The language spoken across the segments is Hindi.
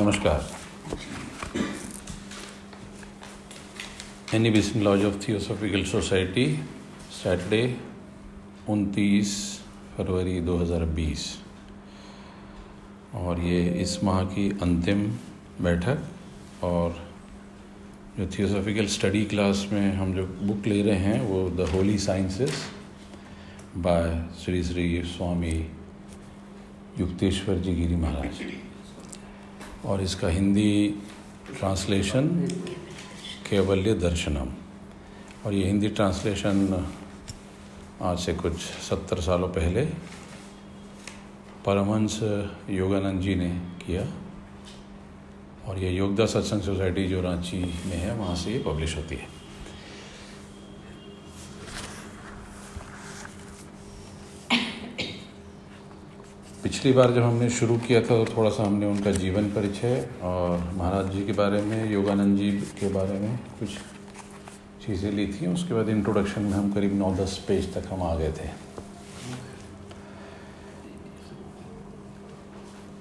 नमस्कार। Annie Besant lodge of theosophical society, Saturday 29 फरवरी 2020, और ये इस माह की अंतिम बैठक। और जो थियोसॉफिकल स्टडी क्लास में हम जो बुक ले रहे हैं वो the holy sciences by Shri Shri Swami Yukteshwar ji Giri Maharaj, और इसका हिंदी ट्रांसलेशन केवल्य दर्शनम। और ये हिंदी ट्रांसलेशन आज से कुछ 70 सालों पहले परमहंस योगानंद जी ने किया, और ये योगदा सत्संग सोसाइटी जो रांची में है वहाँ से ये पब्लिश होती है। पिछली बार जब हमने शुरू किया था तो थोड़ा सा हमने उनका जीवन परिचय और महाराज जी के बारे में, योगानंद जी के बारे में कुछ चीज़ें ली थी। उसके बाद इंट्रोडक्शन में हम करीब 9-10 पेज तक हम आ गए थे।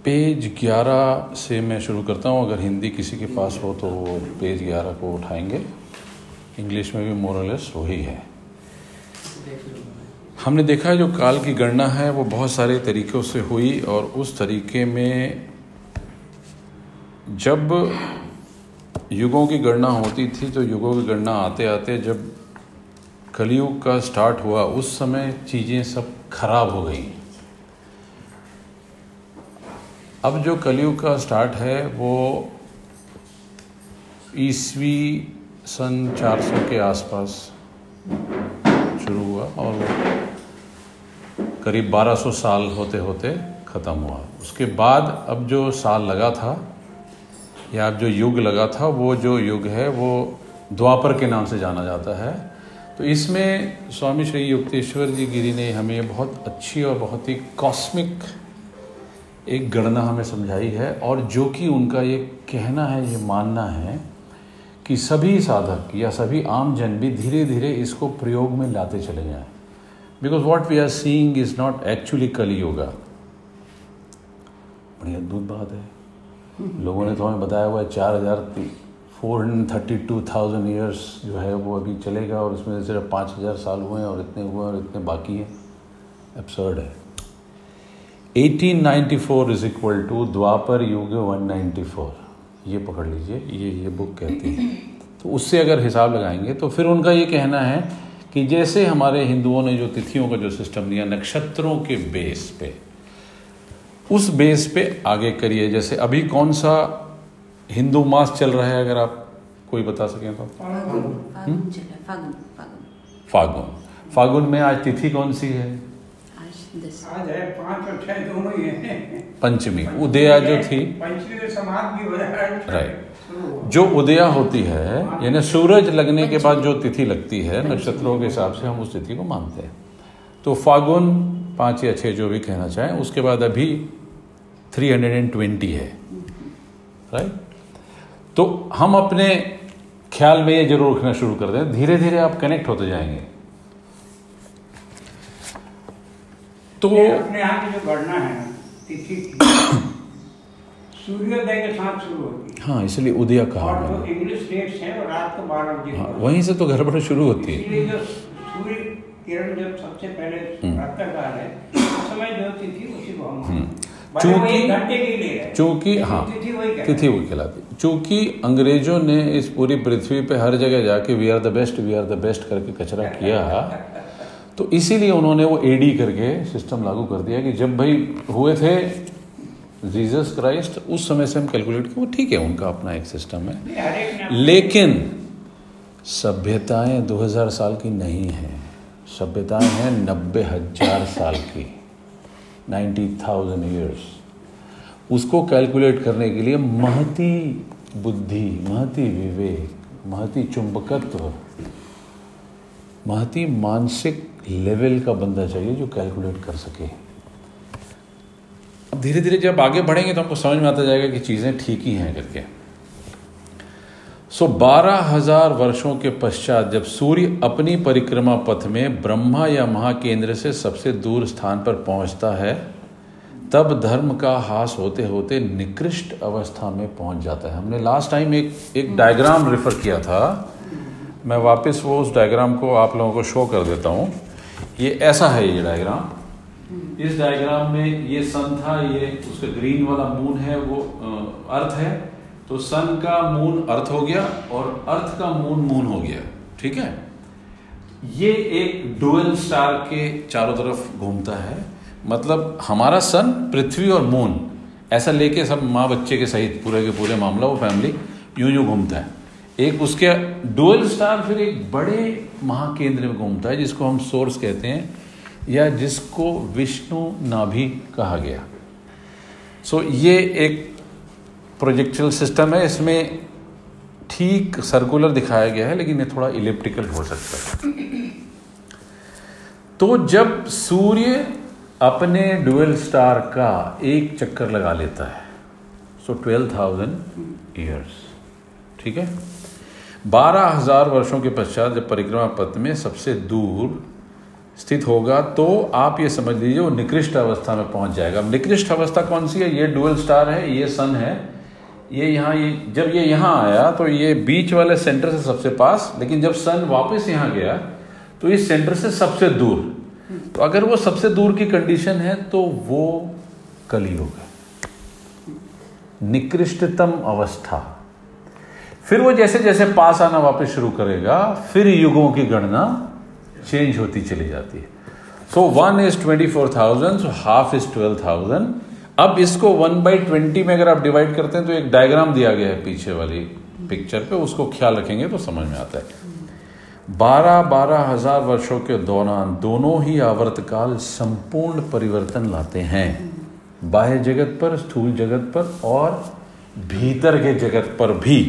पेज 11 से मैं शुरू करता हूँ, अगर हिंदी किसी के पास हो तो वो पेज 11 को उठाएंगे। इंग्लिश में भी मोरलेस वही है। हमने देखा है जो काल की गणना है वो बहुत सारे तरीक़ों से हुई, और उस तरीके में जब युगों की गणना होती थी तो युगों की गणना आते आते जब कलयुग का स्टार्ट हुआ उस समय चीज़ें सब खराब हो गई। अब जो कलयुग का स्टार्ट है वो ईस्वी सन 400 के आसपास शुरू हुआ और करीब 1200 साल होते होते ख़त्म हुआ। उसके बाद अब जो साल लगा था या अब जो युग लगा था वो जो युग है वो द्वापर के नाम से जाना जाता है। तो इसमें स्वामी श्री युक्तेश्वर जी गिरी ने हमें बहुत अच्छी और बहुत ही कॉस्मिक एक गणना हमें समझाई है, और जो कि उनका ये कहना है, ये मानना है कि सभी साधक या सभी आम जन भी धीरे धीरे इसको प्रयोग में लाते चले जाएं। Because what we are seeing is not actually Kali Yoga. बड़ी अद्भुत बात है। लोगों ने तो हमें बताया हुआ है 432,000 ईयर्स जो है वो अभी चलेगा, और उसमें सिर्फ 5,000 साल हुए हैं और इतने हुए और इतने बाकी हैं। एब्सर्ड है। 1894 इज इक्वल टू द्वापर युग 194, ये पकड़ लीजिए, ये बुक कहती है। तो उससे अगर हिसाब लगाएंगे तो फिर उनका ये कहना है कि जैसे हमारे हिंदुओं ने जो तिथियों का जो सिस्टम दिया नक्षत्रों के बेस पे, उस बेस पे आगे करिए। जैसे अभी कौन सा हिंदू मास चल रहा है, अगर आप कोई बता सकें तो? फागुन। फागुन में आज तिथि कौन सी है? आज है 5 और 6 दोनों ही है। पंचमी उदया जो थी, राइट, जो उदया होती है यानी सूरज लगने के बाद जो तिथि लगती है, नक्षत्रों के हिसाब से हम उस तिथि को मानते हैं। तो फागुन 5 या 6 जो भी कहना चाहें। उसके बाद अभी 320 है, राइट। तो हम अपने ख्याल में ये जरूर रखना शुरू कर दें, धीरे धीरे आप कनेक्ट होते जाएंगे। तो अपने यहाँ की जो गणना है तिथि सूर्योदय के साथ शुरू होती है। हाँ, इसलिए उदय कहा। और जो इंग्लिश डेट्स हैं वो रात को 12 बजे, हाँ, वहीं से तो गड़बड़ शुरू होती है। इसलिए जो सूर्य किरण जब सबसे पहले प्रातः काल है उस समय जो तिथि उसी को हम चूँकि हाँ तिथि वही कहलाती है। चूँकि अंग्रेजों ने इस पूरी पृथ्वी पे हर जगह जाके वी आर द बेस्ट करके कचरा किया, तो इसीलिए उन्होंने वो एडी करके सिस्टम लागू कर दिया कि जब भाई हुए थे जीसस क्राइस्ट उस समय से हम कैलकुलेट किया। वो ठीक है, उनका अपना एक सिस्टम है। लेकिन सभ्यताएं 2000 साल की नहीं हैं, सभ्यताएं हैं 90,000 साल की, 90,000 ईयर्स। उसको कैलकुलेट करने के लिए महती बुद्धि, महती विवेक, महती चुंबकत्व, महती मानसिक लेवल का बंदा चाहिए जो कैलकुलेट कर सके। अब धीरे धीरे जब आगे बढ़ेंगे तो हमको समझ में आता जाएगा कि चीज़ें ठीक ही हैं करके। सो 12,000 वर्षों के पश्चात जब सूर्य अपनी परिक्रमा पथ में ब्रह्मा या महाकेंद्र से सबसे दूर स्थान पर पहुंचता है तब धर्म का हास होते होते निकृष्ट अवस्था में पहुंच जाता है। हमने लास्ट टाइम एक डायग्राम रेफर किया था, मैं वापस वो उस डायग्राम को आप लोगों को शो कर देता हूँ। ये ऐसा है ये डायग्राम, इस डायग्राम में ये सन था, ये उसका ग्रीन वाला मून है वो अर्थ है, तो सन का मून अर्थ हो गया और अर्थ का मून मून हो गया, ठीक है। ये एक डुअल स्टार के चारों तरफ घूमता है, मतलब हमारा सन पृथ्वी और मून ऐसा लेके सब माँ बच्चे के सहित पूरे के पूरे मामला वो फैमिली यूं यूं घूमता है। एक उसके डुअल स्टार फिर एक बड़े महाकेंद्र में घूमता है जिसको हम सोर्स कहते हैं या जिसको विष्णु नाभि कहा गया। सो ये एक प्रोजेक्टाइल सिस्टम है, इसमें ठीक सर्कुलर दिखाया गया है लेकिन ये थोड़ा इलिप्टिकल हो सकता है। तो जब सूर्य अपने डुअल स्टार का एक चक्कर लगा लेता है, सो 12,000 ईयर्स, ठीक है, 12,000 वर्षों के पश्चात जब परिक्रमा पथ में सबसे दूर स्थित होगा तो आप ये समझ लीजिए वो निकृष्ट अवस्था में पहुंच जाएगा। अब निकृष्ट अवस्था कौन सी है? ये डुअल स्टार है, ये सन है, ये यहाँ, ये जब ये यहाँ आया तो ये बीच वाले सेंटर से सबसे पास, लेकिन जब सन वापस यहाँ गया तो इस सेंटर से सबसे दूर। तो अगर वो सबसे दूर की कंडीशन है तो वो कलियुग है, निकृष्टतम अवस्था। फिर वो जैसे जैसे पास आना वापस शुरू करेगा, फिर युगों की गणना चेंज होती चली जाती है। सो 1 is 24,000, सो 1/2 is 12,000। अब इसको 1/20 में अगर आप डिवाइड करते हैं तो एक डायग्राम दिया गया है पीछे वाली पिक्चर पे, उसको ख्याल रखेंगे तो समझ में आता है। 12,000 वर्षों के दौरान दोनों ही आवर्तकाल संपूर्ण परिवर्तन लाते हैं, बाह्य जगत पर, स्थूल जगत पर और भीतर के जगत पर भी।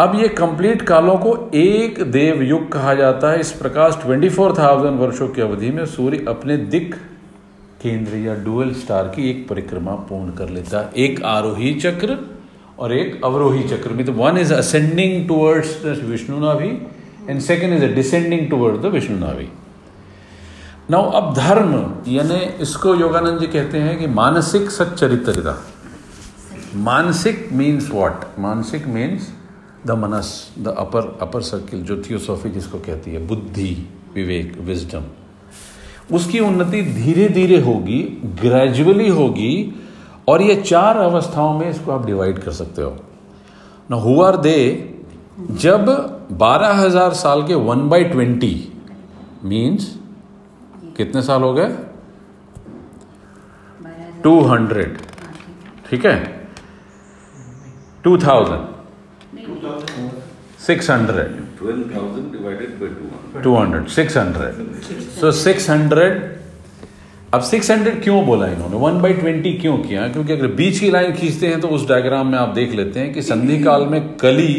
अब ये कंप्लीट कालों को एक देव युग कहा जाता है। इस प्रकार 24,000 वर्षों की अवधि में सूर्य अपने दिक् केंद्र या डुअल स्टार की एक परिक्रमा पूर्ण कर लेता है, एक आरोही चक्र और एक अवरोही चक्र में। तो 1 is ascending towards the Vishnu nabhi and 2nd is descending towards the Vishnu nabhi. Now अब धर्म यानी इसको योगानंद जी कहते हैं कि मानसिक सच्चरित्रता। मानसिक मीन्स व्हाट? मानसिक means the Manas, the upper circle जो थियोसॉफी जिसको कहती है, बुद्धि, विवेक, विजडम। उसकी उन्नति धीरे धीरे होगी, ग्रेजुअली होगी, और ये चार अवस्थाओं में इसको आप डिवाइड कर सकते हो ना। Who are they? जब 12,000 साल के 1/20 मीन्स कितने साल हो गए? 200, ठीक है, 2,000 600, 12,000 divided by 200, 600, so 600। अब 600 क्यों बोला इन्होंने, 1/20 क्यों किया? क्योंकि अगर बीच की लाइन खींचते हैं तो उस डायग्राम में आप देख लेते हैं कि संधि काल में कली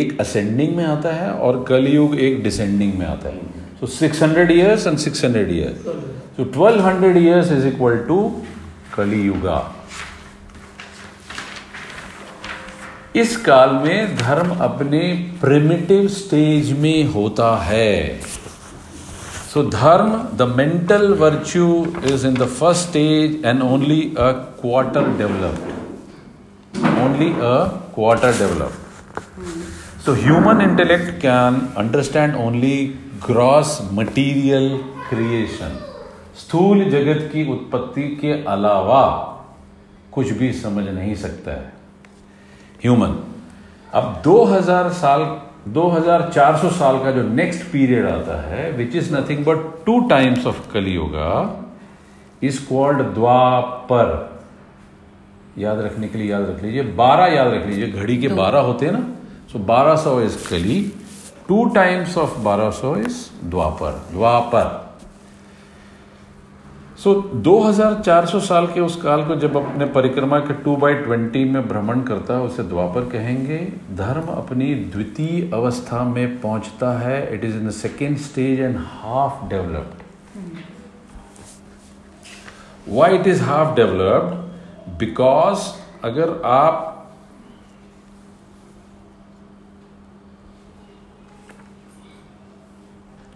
एक असेंडिंग में आता है और कलयुग एक डिसेंडिंग में आता है। So 600 years and 600 years, so 1200 years is equal to Kaliyuga. इस काल में धर्म अपने प्रिमिटिव स्टेज में होता है। So dharma, the mental virtue is in the first stage and only a quarter developed. So human intellect can understand only gross material creation, स्थूल जगत की उत्पत्ति के अलावा कुछ भी समझ नहीं सकता है ह्यूमन। अब 2,400 साल का जो नेक्स्ट पीरियड आता है, which is nothing but 2 times of Kaliyuga, is called Dwapar. याद रखने के लिए याद रख लीजिए, 12 याद रख लीजिए, घड़ी के 12 होते हैं ना। सो 1200 is Kali, 2 times of 1200 is Dwapar. So 2,400 साल के उस काल को जब अपने परिक्रमा के 2/20 में भ्रमण करता है उसे द्वापर कहेंगे। धर्म अपनी द्वितीय अवस्था में पहुंचता है, it is in the 2nd stage and 1/2 developed. Why it is 1/2 developed? Because अगर आप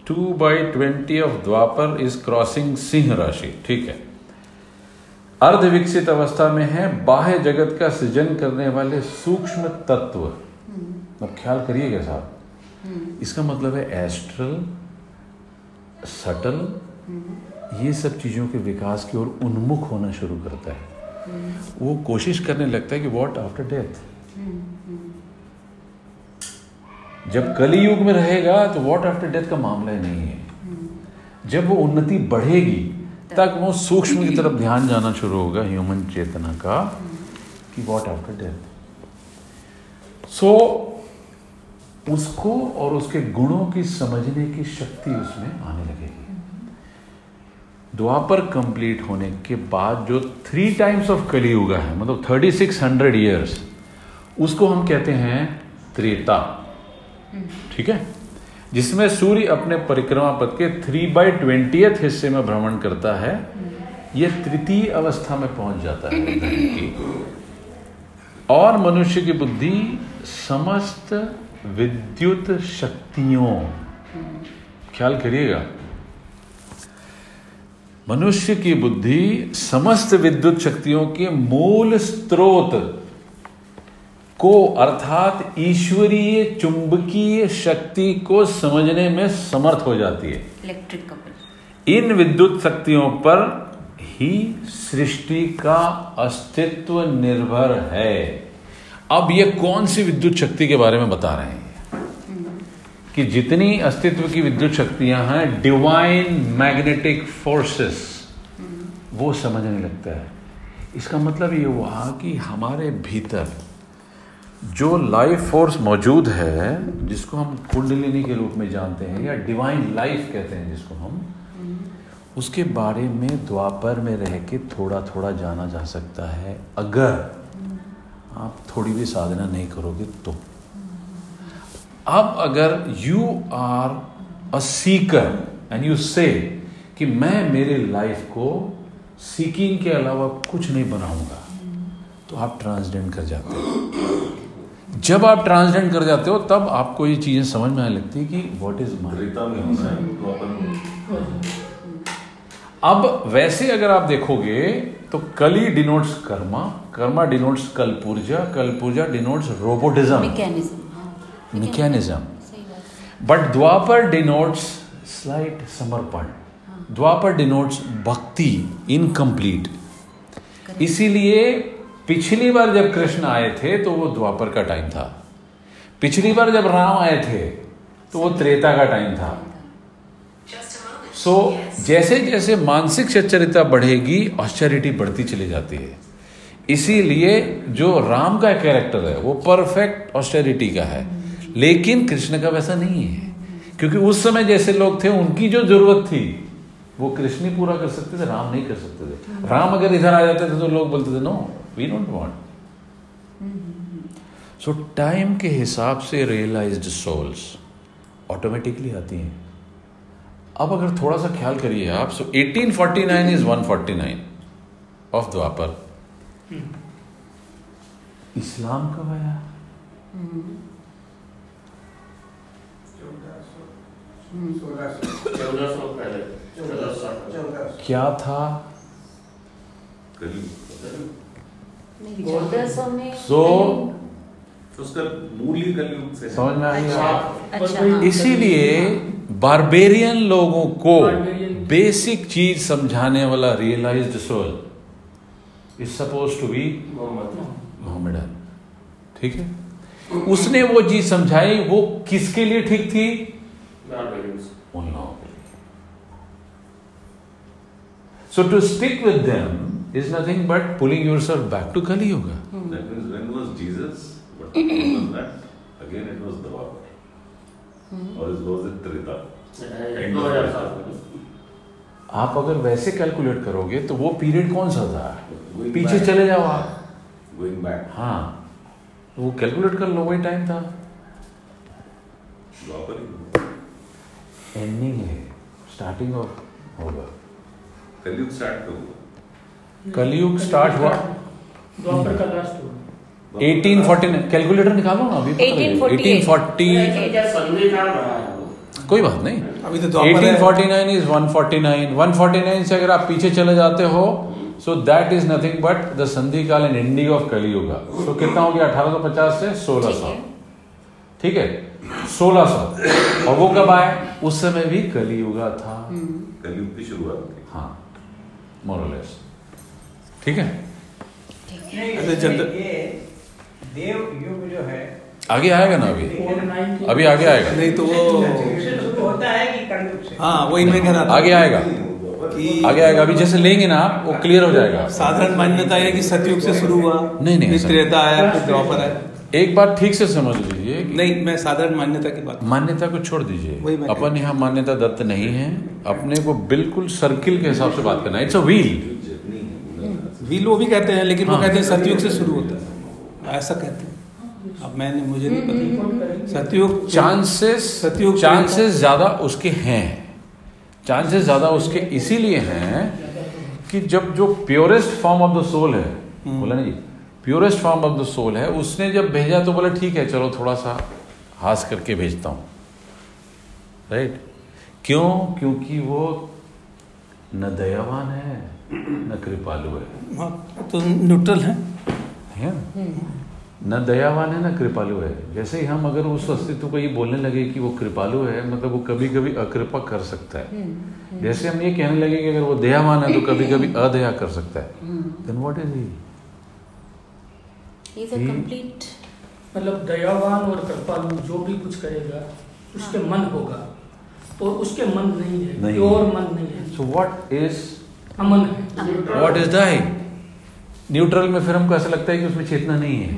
two by 20 of Dwapar is crossing Singh राशि, ठीक है, अर्धविकसित अवस्था में है बाह्य जगत का सृजन करने वाले सूक्ष्म तत्व। अब ख्याल करिएगा साहब, इसका मतलब है एस्ट्रल सटल ये सब चीज़ों के विकास की ओर उन्मुख होना शुरू करता है। वो कोशिश करने लगता है कि व्हाट आफ्टर डेथ। जब कली युग में रहेगा तो व्हाट आफ्टर डेथ का मामला ही नहीं है। जब वो उन्नति बढ़ेगी तक वो सूक्ष्म की तरफ ध्यान जाना शुरू होगा ह्यूमन चेतना का कि व्हाट आफ्टर डेथ। सो उसको और उसके गुणों की समझने की शक्ति उसमें आने लगेगी। द्वापर कंप्लीट होने के बाद जो 3 टाइम्स ऑफ कलियुग है, मतलब 3600 ईयर्स, उसको हम कहते हैं त्रेता। ठीक है, जिसमें सूर्य अपने परिक्रमा पथ के 3/20 हिस्से में भ्रमण करता है। यह तृतीय अवस्था में पहुंच जाता है और मनुष्य की बुद्धि समस्त विद्युत शक्तियों, ख्याल करिएगा, मनुष्य की बुद्धि समस्त विद्युत शक्तियों के मूल स्रोत को अर्थात ईश्वरीय चुंबकीय शक्ति को समझने में समर्थ हो जाती है। Electric couple. इन विद्युत शक्तियों पर ही सृष्टि का अस्तित्व निर्भर है। अब ये कौन सी विद्युत शक्ति के बारे में बता रहे हैं कि जितनी अस्तित्व की विद्युत शक्तियां हैं, डिवाइन मैग्नेटिक फोर्सेस, वो समझने लगता है। इसका मतलब ये हुआ कि हमारे भीतर जो लाइफ फोर्स मौजूद है, जिसको हम कुंडलिनी के रूप में जानते हैं या डिवाइन लाइफ कहते हैं जिसको हम, उसके बारे में द्वापर में रह के थोड़ा थोड़ा जाना जा सकता है अगर आप थोड़ी भी साधना नहीं करोगे तो। अब अगर you are a seeker and you say कि मैं मेरे लाइफ को सीकिंग के अलावा कुछ नहीं बनाऊंगा, तो आप ट्रांसजेंड कर जाते हो। जब आप ट्रांसजेंड कर जाते हो तब आपको ये चीजें समझ में आने लगती है कि व्हाट इज माइंड। अब वैसे अगर आप देखोगे तो Kali denotes Karma, Karma denotes कलपुर्जा, कलपुर्जा denotes robotism mechanism, but Dwapar denotes slight समर्पण, द्वापर डिनोट्स भक्ति इनकम्प्लीट। इसीलिए पिछली बार जब कृष्ण आए थे तो वो द्वापर का टाइम था, पिछली बार जब राम आए थे तो वो त्रेता का टाइम था। सो जैसे जैसे मानसिक सच्चरिता बढ़ेगी ऑस्टेरिटी बढ़ती चली जाती है। इसीलिए जो राम का कैरेक्टर है वो परफेक्ट ऑस्टेरिटी का है, लेकिन कृष्ण का वैसा नहीं है, क्योंकि उस समय जैसे लोग थे उनकी जो जरूरत थी वो कृष्ण ही पूरा कर सकते थे, राम नहीं कर सकते थे। राम अगर इधर आ जाते थे तो लोग बोलते थे no we don't want. So time के हिसाब से रियलाइज्ड सोल्स ऑटोमेटिकली आती हैं। अब अगर थोड़ा सा ख्याल करिए आप, सो 1849 इज 149 ऑफ द्वापर। इस्लाम कब आया? 1400 पहले। क्या था? 1400 में। सो उसका मूल ही कलयुग से समझ में आ गया। इसीलिए बारबेरियन लोगों को बेसिक चीज समझाने वाला realised soul is suppose to be Mohammedan. ठीक है, उसने वो चीज समझाई। वो किसके लिए ठीक थी? उन लोगों के लिए। So to stick with them is nothing but pulling yourself back to Kali Yuga. That means when was Jesus? What was that? Again it was Dwapar. Or was it Treta? आप अगर वैसे कैलकुलेट करोगे तो वो पीरियड कौन सा था? पीछे चले जाओ आप, गोइंग बैक। हाँ, वो कैलकुलेट कर लो, वही टाइम था। एंडिंग है, स्टार्टिंग ऑफ होगा कलयुग, स्टार्ट होगा कलयुग, स्टार्ट हुआ 1849। कैलकुलेटर निकालो ना अभी, 1840 कोई बात नहीं, अभी तो 1849 इज 149। 149 से अगर आप पीछे चले जाते हो So that is nothing but the Sandhi Kal and ending of Kali Yuga. So कितना हो गया 1850 से 1600, ठीक है 1600, और वो कब आए? उस समय भी कली युगा था, कली युग की शुरुआत, हाँ more or less, ठीक है। देव युग जो है आगे आएगा ना, अभी आगे आएगा, नहीं तो वो होता है कि हाँ वो इनमें घर आता है, आगे आएगा आगे आएगा, अभी जैसे लेंगे ना आप वो क्लियर हो जाएगा। साधारण मान्यता है कि सतयुग से शुरू हुआ, नहीं त्रेता आया फिर द्वापर आया। एक बात ठीक से समझ लीजिए, नहीं मैं साधारण मान्यता की बात, मान्यता को छोड़ दीजिए, अपन यहाँ मान्यता दत्त नहीं है, अपने को बिल्कुल सर्किल के हिसाब से बात करना है। इट्स अ व्हील वो भी कहते हैं, लेकिन वो कहते हैं सतयुग से शुरू होता है, ऐसा कहते हैं। अब मैंने मुझे नहीं पता, सतयुग चांसेस ज्यादा उसके हैं, चांसेस ज्यादा उसके इसीलिए हैं कि जब जो purest form of the soul है, बोला ना जी, purest form of the soul है, उसने जब भेजा तो बोला ठीक है चलो थोड़ा सा हास करके भेजता हूँ, राइट। क्यों? क्योंकि वो न दयावान है न कृपालु है, तो न्यूट्रल है न दयावान है ना कृपालु है। जैसे ही हम अगर उस अस्तित्व को ये बोलने लगे कि वो कृपालु है, मतलब वो कभी कभी अकृपा कर सकता है, जैसे हम ये कहने लगे कि अगर वो दयावान है तो कभी कभी अदया कर सकता है, then what is he? He is a complete, मतलब दयावान और कृपालु जो भी कुछ करेगा उसके मन होगा, और उसके मन नहीं है, प्योर मन नहीं है। So what is Aman? What is dying? Neutral में फिर हमको ऐसा लगता है कि उसमें चेतना नहीं है,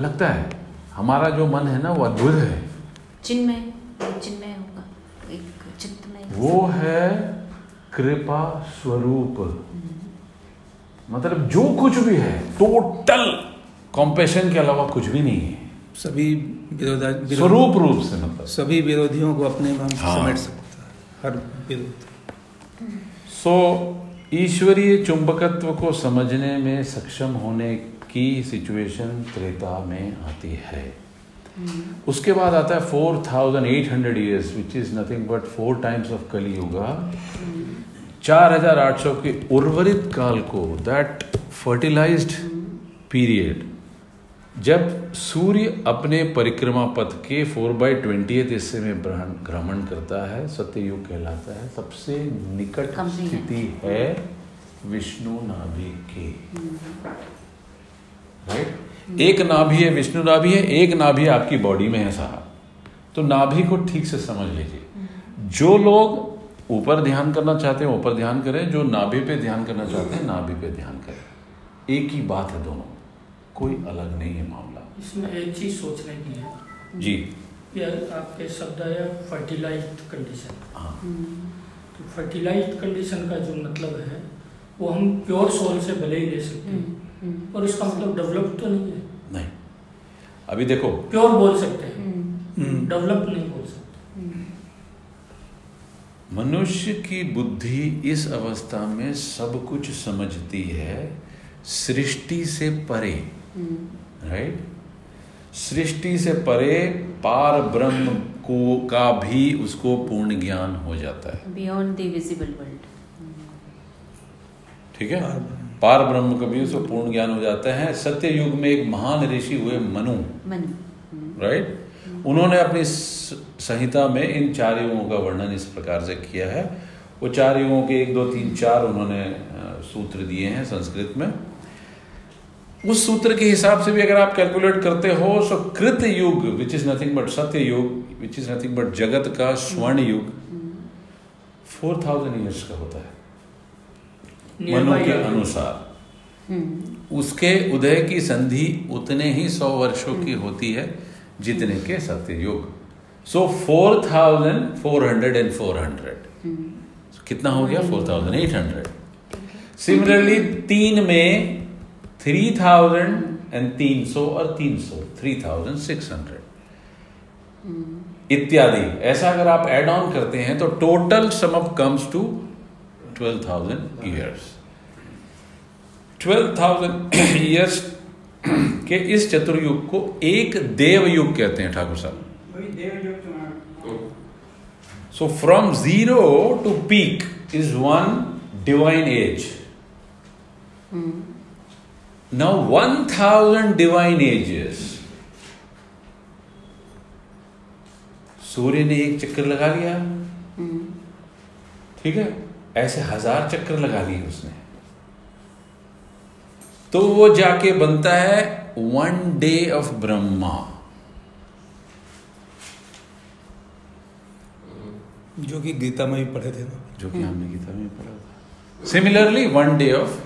लगता है हमारा जो मन है ना वो अद्भुत है, चिन्मय होगा, एक चित्तमय, वो है कृपा स्वरूप। मतलब जो कुछ भी है टोटल कॉम्पेशन के अलावा कुछ भी नहीं है, सभी विरोधी स्वरूप रूप से, मतलब सभी विरोधियों को अपने में समेट सकता है, हर विरोध। सो ईश्वरीय चुंबकत्व को समझने में सक्षम होने की सिचुएशन त्रेता में आती है। उसके बाद आता है 4800 years which is nothing but 4 times of Kaliyuga, 4800 के उर्वरित काल को, दैट फर्टिलाइज्ड पीरियड, जब सूर्य अपने परिक्रमा पथ के 4/20 हिस्से में भ्रमण करता है, सत्ययुग कहलाता है। सबसे निकट स्थिति है विष्णु नाभि की, राइट। एक नाभि है विष्णु नाभि है, एक नाभि आपकी बॉडी में है साहब, तो नाभि को ठीक से समझ लीजिए। जो लोग ऊपर ध्यान करना चाहते हैं ऊपर ध्यान करें, जो नाभि पे ध्यान करना चाहते हैं नाभि पे ध्यान करें, एक ही बात है, दोनों कोई अलग नहीं है मामला। इसमें एक चीज सोचने की है जी, आपके शब्द आया फर्टिलाइज्ड कंडीशन, हाँ तो फर्टिलाइज्ड कंडीशन का जो मतलब है वो हम प्योर सोल से भले ही ले सकते हैं, और इसका मतलब डेवलप तो नहीं है, नहीं अभी देखो प्योर बोल सकते हैं, डेवलप नहीं बोल सकते। मनुष्य की बुद्धि इस अवस्था में सब कुछ समझती है सृष्टि से परे, राइट, सृष्टि से परे पार ब्रह्म को का भी उसको पूर्ण ज्ञान हो जाता है, बियॉन्ड द विजिबल वर्ल्ड, ठीक है, पार ब्रह्म का भी उसको पूर्ण ज्ञान हो जाता है। सत्य युग में एक महान ऋषि हुए मनु, राइट, उन्होंने अपनी संहिता में इन चार युगों का वर्णन इस प्रकार से किया है। वो चार युगों के 1, 2, 3, 4 उन्होंने सूत्र दिए हैं संस्कृत में। उस सूत्र के हिसाब से भी अगर आप कैलकुलेट करते हो, सो कृत युग विच इज नथिंग बट सत्य युग विच इज नथिंग बट जगत का स्वर्ण युग 4000 ईयर्स का होता है मनु के अनुसार। उसके उदय की संधि उतने ही 100 वर्षों की होती है जितने के सत्य युग। सो 4400 कितना हो गया 4800। सिमिलरली 3 में 3300 और 300 3600 इत्यादि, ऐसा अगर आप एड ऑन करते हैं तो total sum up comes to 12,000 years. 12,000 years के इस चतुर्युग को एक देव युग कहते हैं Thakur Sahab. So from 0 to peak is 1 divine age. Now 1,000 divine ages. सूर्य ने एक चक्कर लगा लिया, ठीक है, ऐसे 1000 चक्कर लगा लिए उसने, तो वो जाके बनता है 1 day of ब्रह्मा, जो कि गीता में भी पढ़े थे ना, जो कि हमने गीता में पढ़ा था. Similarly 1 day of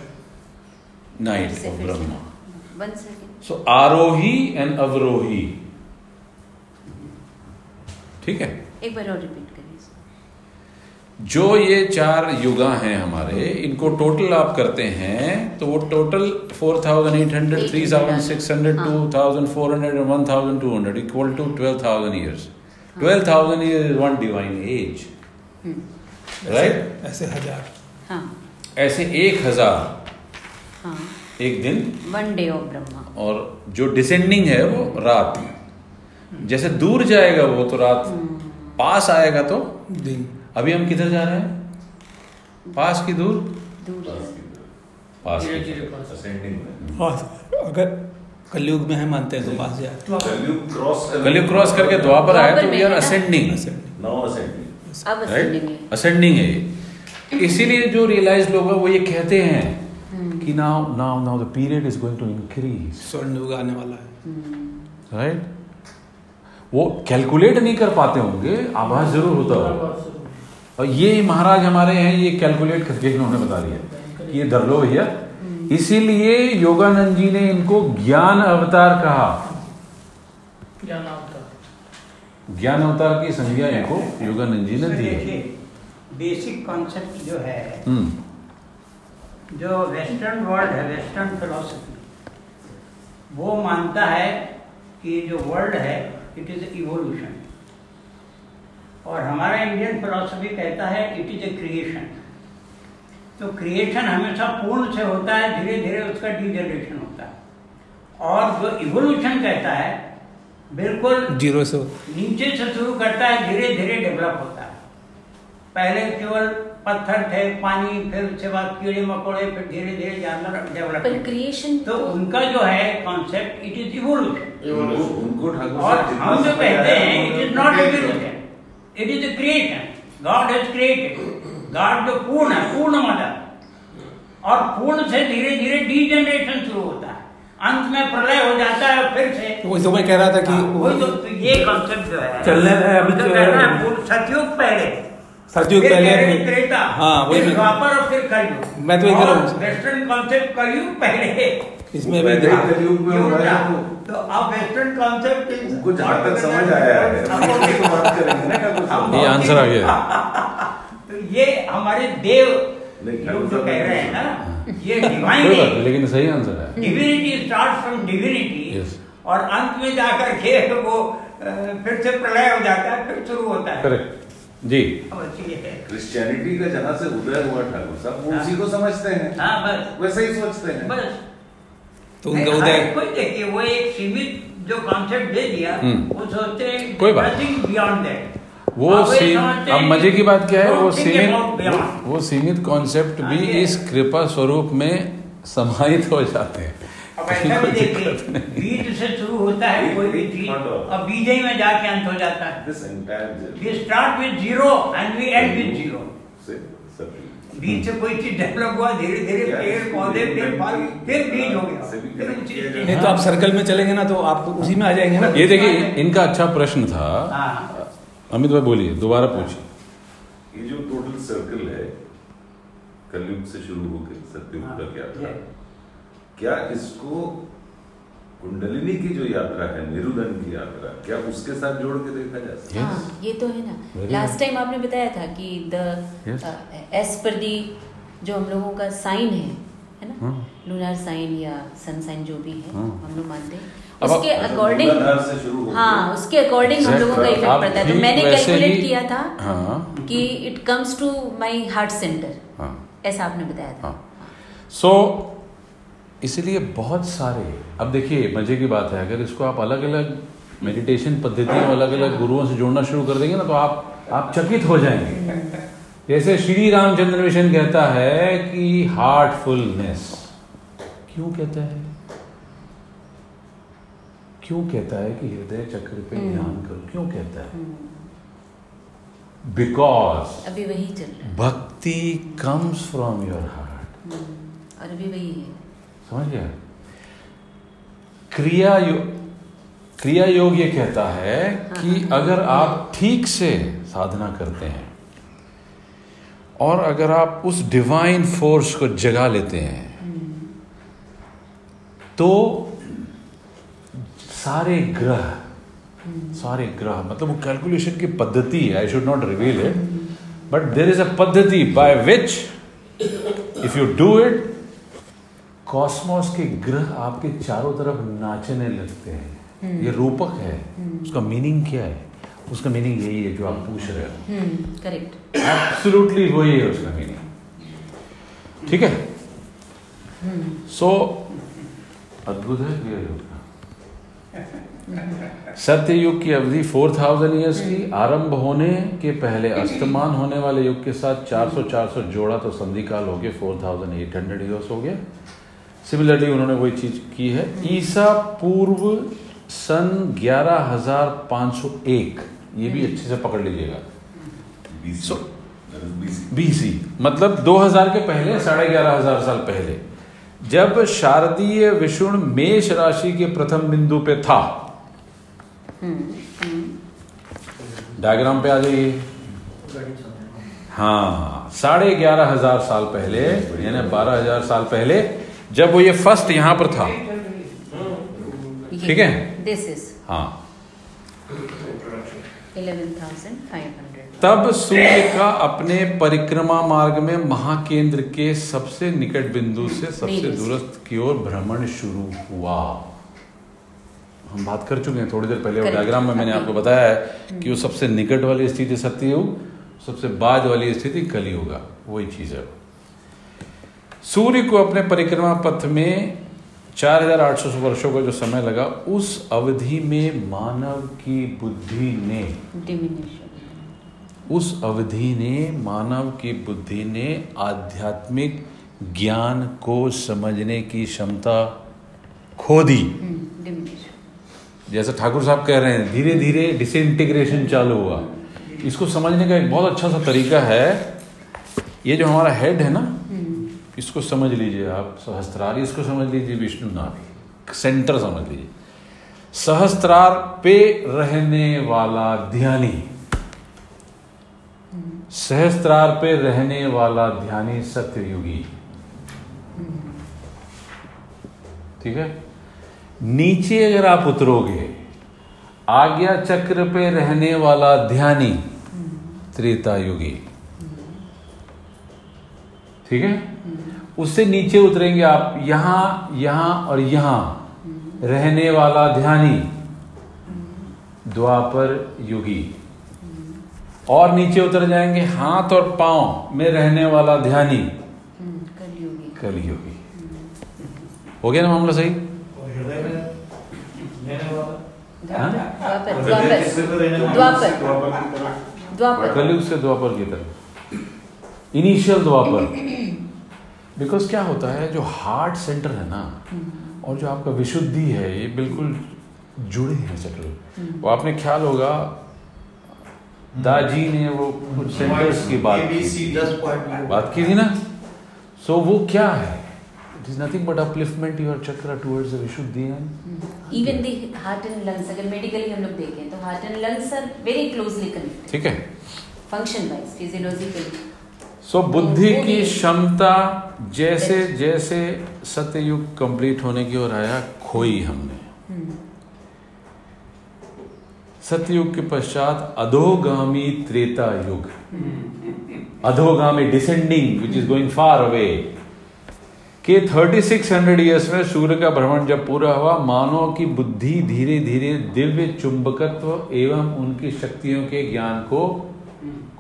night of Brahma. So arohi and avarohi. ठीक है, एक बार और रिपीट करिए. जो ये 4 युगा हैं हमारे, इनको टोटल आप करते हैं तो वो टोटल 4,800, 3,600, 2,400 और 1,200 equal to 12,000 years. 12,000 year is 1 divine age, right. ऐसे 1000, ऐसे 1,000 एक दिन, 1 day ऑफ ब्रह्मा. और जो डिसेंडिंग है वो रात, जैसे दूर जाएगा वो तो रात, पास आएगा तो दिन. अभी हम किधर जा रहे हैं, पास की दूर, पास की दूर. अगर कलयुग में है मानते हैं तो पास जाए, कलयुग क्रॉस करके द्वापर आए तो we are ascending, right, ascending है. इसीलिए जो रियलाइज लोग हैं वो ये कहते हैं कि now the period is going to increase, स्वर्णयुग आने वाला है, राइट. वो कैलकुलेट नहीं कर पाते होंगे, आभास जरूर होता होगा. और ये महाराज हमारे हैं, ये कैलकुलेट करके इन्होंने बता दिया कि ये धर लो भैया. इसीलिए योगानंद जी ने इनको ज्ञान अवतार कहा. ज्ञान अवतार की संज्ञा इनको योगानंद जी ने दी. बेसिक कॉन्सेप्ट जो है, जो वेस्टर्न वर्ल्ड है, वेस्टर्न फिलोसफी, वो मानता है कि जो वर्ल्ड है इट इज इवोल्यूशन, और हमारा इंडियन फिलॉसफी कहता है इट इज ए क्रिएशन. तो क्रिएशन हमेशा पूर्ण से होता है, धीरे धीरे उसका डिजनरेशन होता है, और जो इवोल्यूशन कहता है बिल्कुल जीरो से, नीचे से शुरू करता है, धीरे धीरे डेवलप होता है. पहले केवल पत्थर थे, पानी, फिर उसके बाद कीड़े मकोड़े, फिर धीरे धीरे जानवर डेवलप. क्रिएशन तो उनका जो है कॉन्सेप्ट इट इज इवोल्यूशन. और हम जो कहते हैं it is not evolution, it is a creation. God has created, God जो पूर्ण है, पूर्ण मतलब, और पूर्ण से धीरे धीरे डीजनरेशन शुरू होता है, अंत में प्रलय हो जाता है. फिर से वही तो मैं कह रहा था कि वही तो ये कॉन्सेप्ट जो है चलने में अभी तो कहना है पूर्ण सतयुग पहले, सतयुग पहले क्रेटा, हां वही द्वापर और फिर कलयुग. मैं तो ये कह रहा हूं वेस्टर्न कॉन्सेप्ट कलयुग पहले, इसमें भी कलयुग में हो रहा है. तो अब वेस्टर्न कॉन्सेप्ट कुछ हद तक समझ आया है, हम बात करेंगे ना कुछ, ये आंसर आ गया. तो ये हमारे देव लोग जो कह रहे हैं ना, ये डिवाइन है, लेकिन सही आंसर है डिविनिटी, स्टार्ट फ्रॉम डिविनिटी, और अंत में जाकर के वो फिर से प्रलय हो जाता है, फिर शुरू होता है. करेक्ट जी. क्रिश्चियनिटी का जहाँ से उदय हुआ ठाकुर साहब, वो उसी को समझते हैं, वैसे ही सोचते हैं. तो उनका उदय कोई देखिए, वो एक सीमित जो कॉन्सेप्ट दे दिया, वो सोचते हैं कोई बात बियॉन्ड दैट. वो अब मजे की बात क्या है, वो सीमित कॉन्सेप्ट भी इस कृपा स्वरूप में समाहित हो जाते हैं. अब ऐसा भी देखिए, बीज से शुरू होता है कोई भी चीज, अब बीज ही में जाके अंत हो जाता है. We start with zero and we end with zero. बीज से कोई चीज डेवलप हुआ, धीरे धीरे पेड़ पौधे, फिर फल, फिर बीज हो गया. नहीं तो आप सर्कल में चलेंगे ना तो आप तो उसी में आ जाएंगे ना. ये देखिए इनका अच्छा प्रश्न था, अमित भाई बोलिए, दोबारा पूछिए. ये जो टोटल सर्कल है, कलयुग से शुरू होकर सतयुग तक यात्रा, क्या इसको कुंडलिनी की जो यात्रा है, निरुदन की यात्रा, क्या उसके साथ जोड़ के देखा जा सकता है? हाँ, ये तो है ना. लास्ट टाइम आपने बताया था कि एस पर दी जो हम लोगों का साइन है ना, लूनर साइन या सन साइन जो भी है हम लोग मानते हैं, उसके अकॉर्डिंग, हाँ उसके अकॉर्डिंग हम लोगों का इफेक्ट पड़ता है. तो मैंने कैलकुलेट किया था कि it comes to my heart centre, ऐसा आपने बताया था. सो इसलिए बहुत सारे, अब देखिए मजे की बात है, अगर इसको आप अलग अलग मेडिटेशन पद्धतियों, अलग अलग गुरुओं से जोड़ना शुरू कर देंगे ना तो आप चकित हो जाएंगे. जैसे श्री रामचंद्र मिशन कहता है कि हार्टफुलनेस क्यों कहता है, क्यों कहता है कि हृदय चक्र पे ध्यान करो, क्यों कहता है? बिकॉज अभी वही चल रहा है, भक्ति कम्स फ्रॉम योर हार्ट, और अभी वही है, समझ गया? क्रिया योग ये कहता है कि अगर आप ठीक से साधना करते हैं और अगर आप उस डिवाइन फोर्स को जगा लेते हैं तो सारे ग्रह मतलब वो कैलकुलेशन की पद्धति है, I should not reveal it, but there is a paddhati by which if you do it cosmos के ग्रह आपके चारों तरफ नाचने लगते हैं। ये रूपक है, उसका मीनिंग क्या है? उसका मीनिंग यही है जो आप पूछ रहे हो, करेक्ट, एब्सोल्युटली वही है उसका मीनिंग। ठीक है, सो अद्भुत है ये योग। सत्य युग की अवधि 4000 ईयर्स की, आरंभ होने के पहले अस्तमान होने वाले युग के साथ 400 जोड़ा तो संधिकाल हो गया, 4800 ईयर्स हो गया। सिमिलरली उन्होंने वही चीज की है। ईसा पूर्व सन 11501, ये भी अच्छे से पकड़ लीजिएगा, बीसी, मतलब 2000 के पहले, 11,500 साल पहले, जब शारदीय विषुण मेष राशि के प्रथम बिंदु पे था। डायग्राम पे आ जाइए। हाँ, 11,500 साल पहले यानी 12,000 साल पहले जब वो ये फर्स्ट यहां पर था। ठीक है, दिस इज, हाँ, 11,500। तब सूर्य का अपने परिक्रमा मार्ग में महाकेंद्र के सबसे निकट बिंदु से सबसे दूरस्थ की ओर भ्रमण शुरू हुआ। हम बात कर चुके हैं थोड़ी देर पहले, डायग्राम में मैंने आपको बताया है कि वो सबसे निकट वाली स्थिति सत्ययुग, सबसे बाद वाली स्थिति कलयुग, वही चीज है। सूर्य को अपने परिक्रमा पथ में 4800 वर्षों का जो समय लगा, उस अवधि में मानव की बुद्धि ने आध्यात्मिक ज्ञान को समझने की क्षमता खो दी। जैसा ठाकुर साहब कह रहे हैं, धीरे धीरे डिसइंटीग्रेशन चालू हुआ। इसको समझने का एक बहुत अच्छा सा तरीका है, ये जो हमारा हेड है ना, इसको समझ लीजिए आप, सहस्त्रार, इसको समझ लीजिए विष्णु नाभि, सेंटर समझ लीजिए। सहस्त्रार पे रहने वाला ध्यानी, सहस्त्रार पे रहने वाला ध्यानी सत्ययुगी। ठीक है, नीचे अगर आप उतरोगे, आज्ञा चक्र पे रहने वाला ध्यानी त्रेतायुगी। ठीक है, उससे नीचे उतरेंगे आप, यहाँ रहने वाला ध्यानी द्वापर युगी, और नीचे उतर जाएंगे हाथ और पांव में रहने वाला ध्यानी कलयुगी। हो गया ना मामला सही? कलयुग से द्वापर की तरफ, इनिशियल द्वापर। बिकॉज क्या होता है, जो हार्ट सेंटर है ना, और जो आपका विशुद्धि है, ये बिल्कुल जुड़े हैं सेंटर। वो आपने ख्याल होगा, दाजी ने वो कुछ सेंटर्स की बात की थी ना। सो वो क्या है? It is nothing but upliftment your chakra towards the Vishuddhi. Even the heart and lungs, अगर मेडिकली हम लोग देखें तो heart and lungs are very closely connected. ठीक है, फंक्शन वाइज, फिजियोलॉजिकली। सो बुद्धि की क्षमता जैसे जैसे सत्ययुग कंप्लीट होने की ओर आया, खोई हमने। सत्ययुग के पश्चात अधोगामी त्रेता युग, अधोगामी descending which is going far away के 3600 ईयर्स में सूर्य का भ्रमण जब पूरा हुआ, मानव की बुद्धि धीरे धीरे दिव्य चुंबकत्व एवं उनकी शक्तियों के ज्ञान को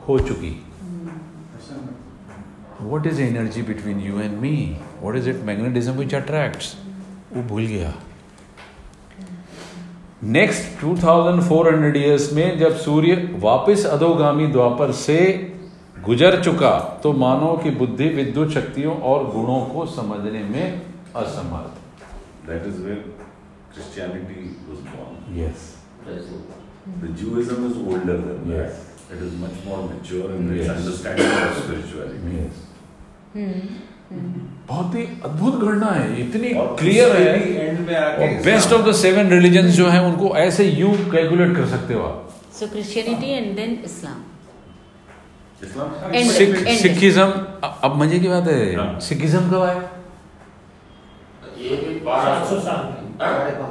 खो चुकी। What is energy between you and me? What is it? Magnetism which attracts. वो भूल गया। Next 2400 years में जब सूर्य वापस अधोगामी द्वापर से गुजर चुका तो मानव की बुद्धि विद्युत शक्तियों और गुणों को समझने में असमर्थ। That is where Christianity was born. Yes. The Judaism is older than that. It is much more mature in its understanding of spirituality. Yes. बहुत ही अद्भुत घटना है, इतनी क्लियर है। एंड में आके बेस्ट ऑफ द 7 रिलीजन जो है उनको ऐसे यू कैलकुलेट कर सकते हो आप। So Christianity and then Islam. Sikhism, अब मजे की बात है, सिखिज्म कब आया? ये 1200 साल, 800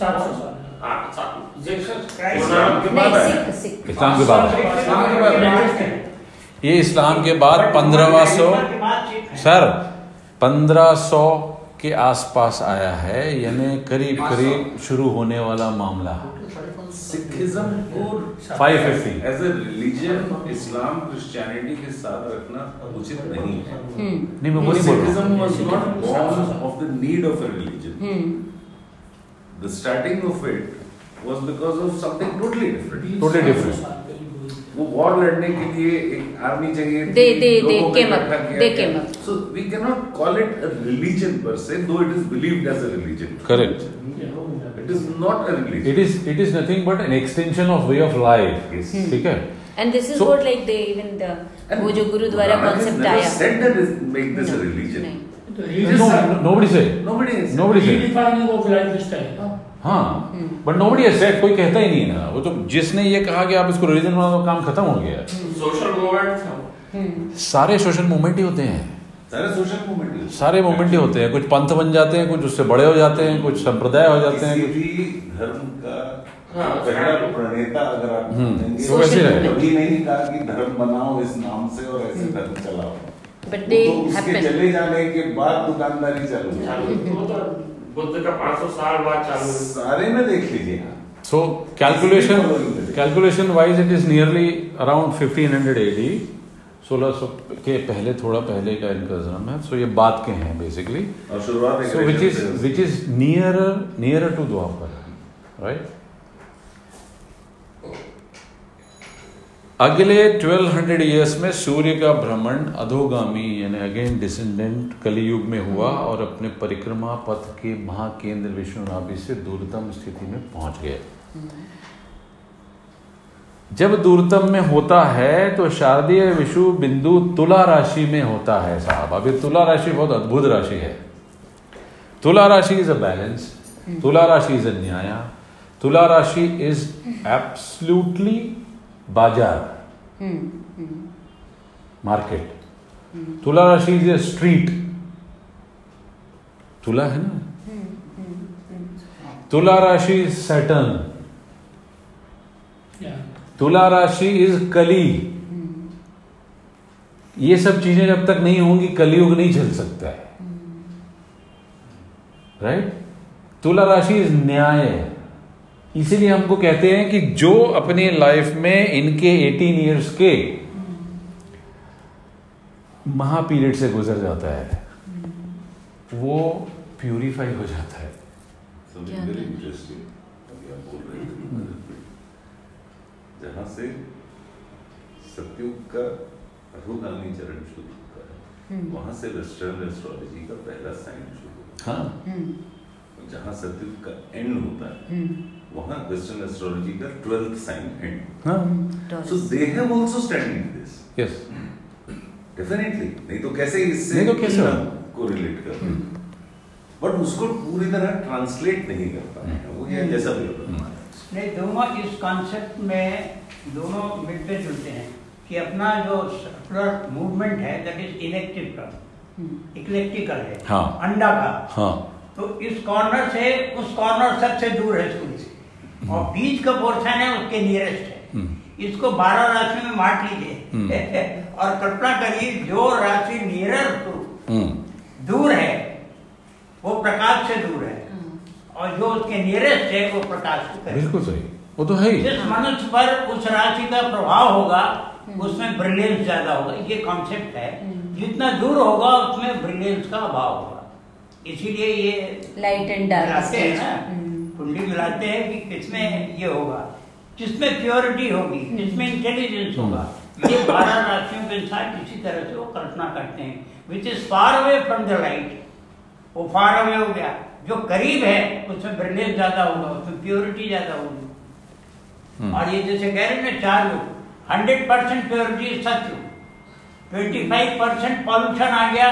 700 साल, इस्लाम के बाद। ये इस्लाम के बाद 1500 के आसपास आया है, यानी करीब करीब शुरू होने वाला मामला। सिखिज्म को 550 as a religion Islam Christianity के साथ रखना उचित नहीं है। नहीं, मैं वही बोल रहा हूं, was not born of the need of a religion. The starting of it was because of something totally different. वो वॉर लड़ने के लिए एक आर्मी चाहिए। They came up. So we cannot call it a religion per se, though it is believed as a religion. Correct. It is not a religion. It is nothing but an extension of way of life. Yes. ठीक है. And this is so, what like they even the वो जो गुरुद्वारा concept आया. Never said that is make this a religion. Nobody said. Redefining of lifestyle. हाँ, बट नोबडी हैज सेड, कोई कहता ही नहीं ना। वो तो जिसने ये कहा कि आप इसको रिलीजन बनाओ तो काम खत्म हो गया। सोशल मूवमेंट, सारे सोशल मूवमेंट ही होते हैं, सारे मूवमेंट ही होते हैं। कुछ पंथ बन जाते हैं, कुछ उससे बड़े हो जाते हैं, कुछ संप्रदाय हो जाते हैं। किसी धर्म का पहला प्रणेता अगर आप कभी नहीं कहा कि धर्म बनाओ इस नाम से और ऐसे धर्म चलाओ, तो उसके चले जाने के बाद दुकानदारी चालू। बुद्ध का 500 साल बाद चालू, सारे में देख लीजिए। So calculation wise it is nearly around 1500 AD, 1600 के पहले, थोड़ा पहले का इनका जन्म है। सो ये बात के हैं basically. So which is nearer to Dwapar, right. अगले 1200 ईयर्स में सूर्य का भ्रमण अधोगामी यानी अगेन डिसेंडेंट कलियुग में हुआ और अपने परिक्रमा पथ के महाकेंद्र विष्णु नाभि से दूरतम स्थिति में पहुंच गए। जब दूरतम में होता है तो शारदीय विषु बिंदु तुला राशि में होता है साहब। अभी तुला राशि बहुत अद्भुत राशि है। तुला राशि इज अ बैलेंस, तुला राशि इज अ न्याय, तुला राशि इज एब्सोल्युटली बाजार, मार्केट। तुला राशि इज ए स्ट्रीट, तुला है ना। तुला राशि इज सैटर्न, तुला राशि इज कली। ये सब चीजें जब तक नहीं होंगी कलियुग नहीं चल सकता है, राइट। तुला राशि इज न्याय। इसीलिए हमको कहते हैं कि जो अपने लाइफ में इनके 18 इयर्स के महा पीरियड से गुजर जाता है वो प्यूरिफाई हो जाता है। वेरी इंटरेस्टिंग, आप बोल रहे हैं जहां से सतयुग का अधोगामी चरण शुरू होता है वहां से वेस्टर्न एस्ट्रोलॉजी का पहला साइन शुरू होता है। जहाँ सतयुग का एंड होता है वहाँ वेस्टर्न एस्ट्रोलॉजी का 12th sign end. So they have also studied this. Yes, definitely. नहीं तो कैसे इससे कोरिलेट करते, बट उसको पूरी तरह ट्रांसलेट नहीं कर पाए वो, या जैसा भी होता है नहीं। दोनों इस कॉन्सेप्ट में दोनों मिलते जुलते हैं कि अपना जो सेकुलर मूवमेंट है दैट इज इलेक्ट्रिकल है, अंडा का। तो इस कॉर्नर से उस कॉर्नर सबसे दूर है सूर्य से और बीच का पोर्शन है उसके नियरेस्ट है। इसको 12 राशि में बांट लीजिए और कल्पना करिए जो राशि नियर टू दूर है वो प्रकाश से दूर है और जो उसके नियरेस्ट है वो प्रकाश से। बिल्कुल सही, वो तो है। जिस मनुष्य पर उस राशि का प्रभाव होगा उसमें ब्रिलियंस ज्यादा होगा, ये कॉन्सेप्ट है। जितना दूर होगा उसमें ब्रिलियंस का अभाव होगा। इसीलिए ये लाइट एंड डार्क मिलाते हैं कि किसमें ये होगा। जिसमें प्योरिटी होगी, जिसमें इंटेलिजेंस होगा। ये 12 राशियों के साथ किसी तरह से वो कल्पना करते हैं, which is far away from the light, वो फार अवे हो गया। जो करीब है उसमें ब्रिलियंस ज्यादा होगा, उसमें प्योरिटी ज्यादा होगी। और ये जैसे कह रहे हैं चार लोग, 100% प्योरिटी इज सत्य, 25% पॉल्यूशन आ गया,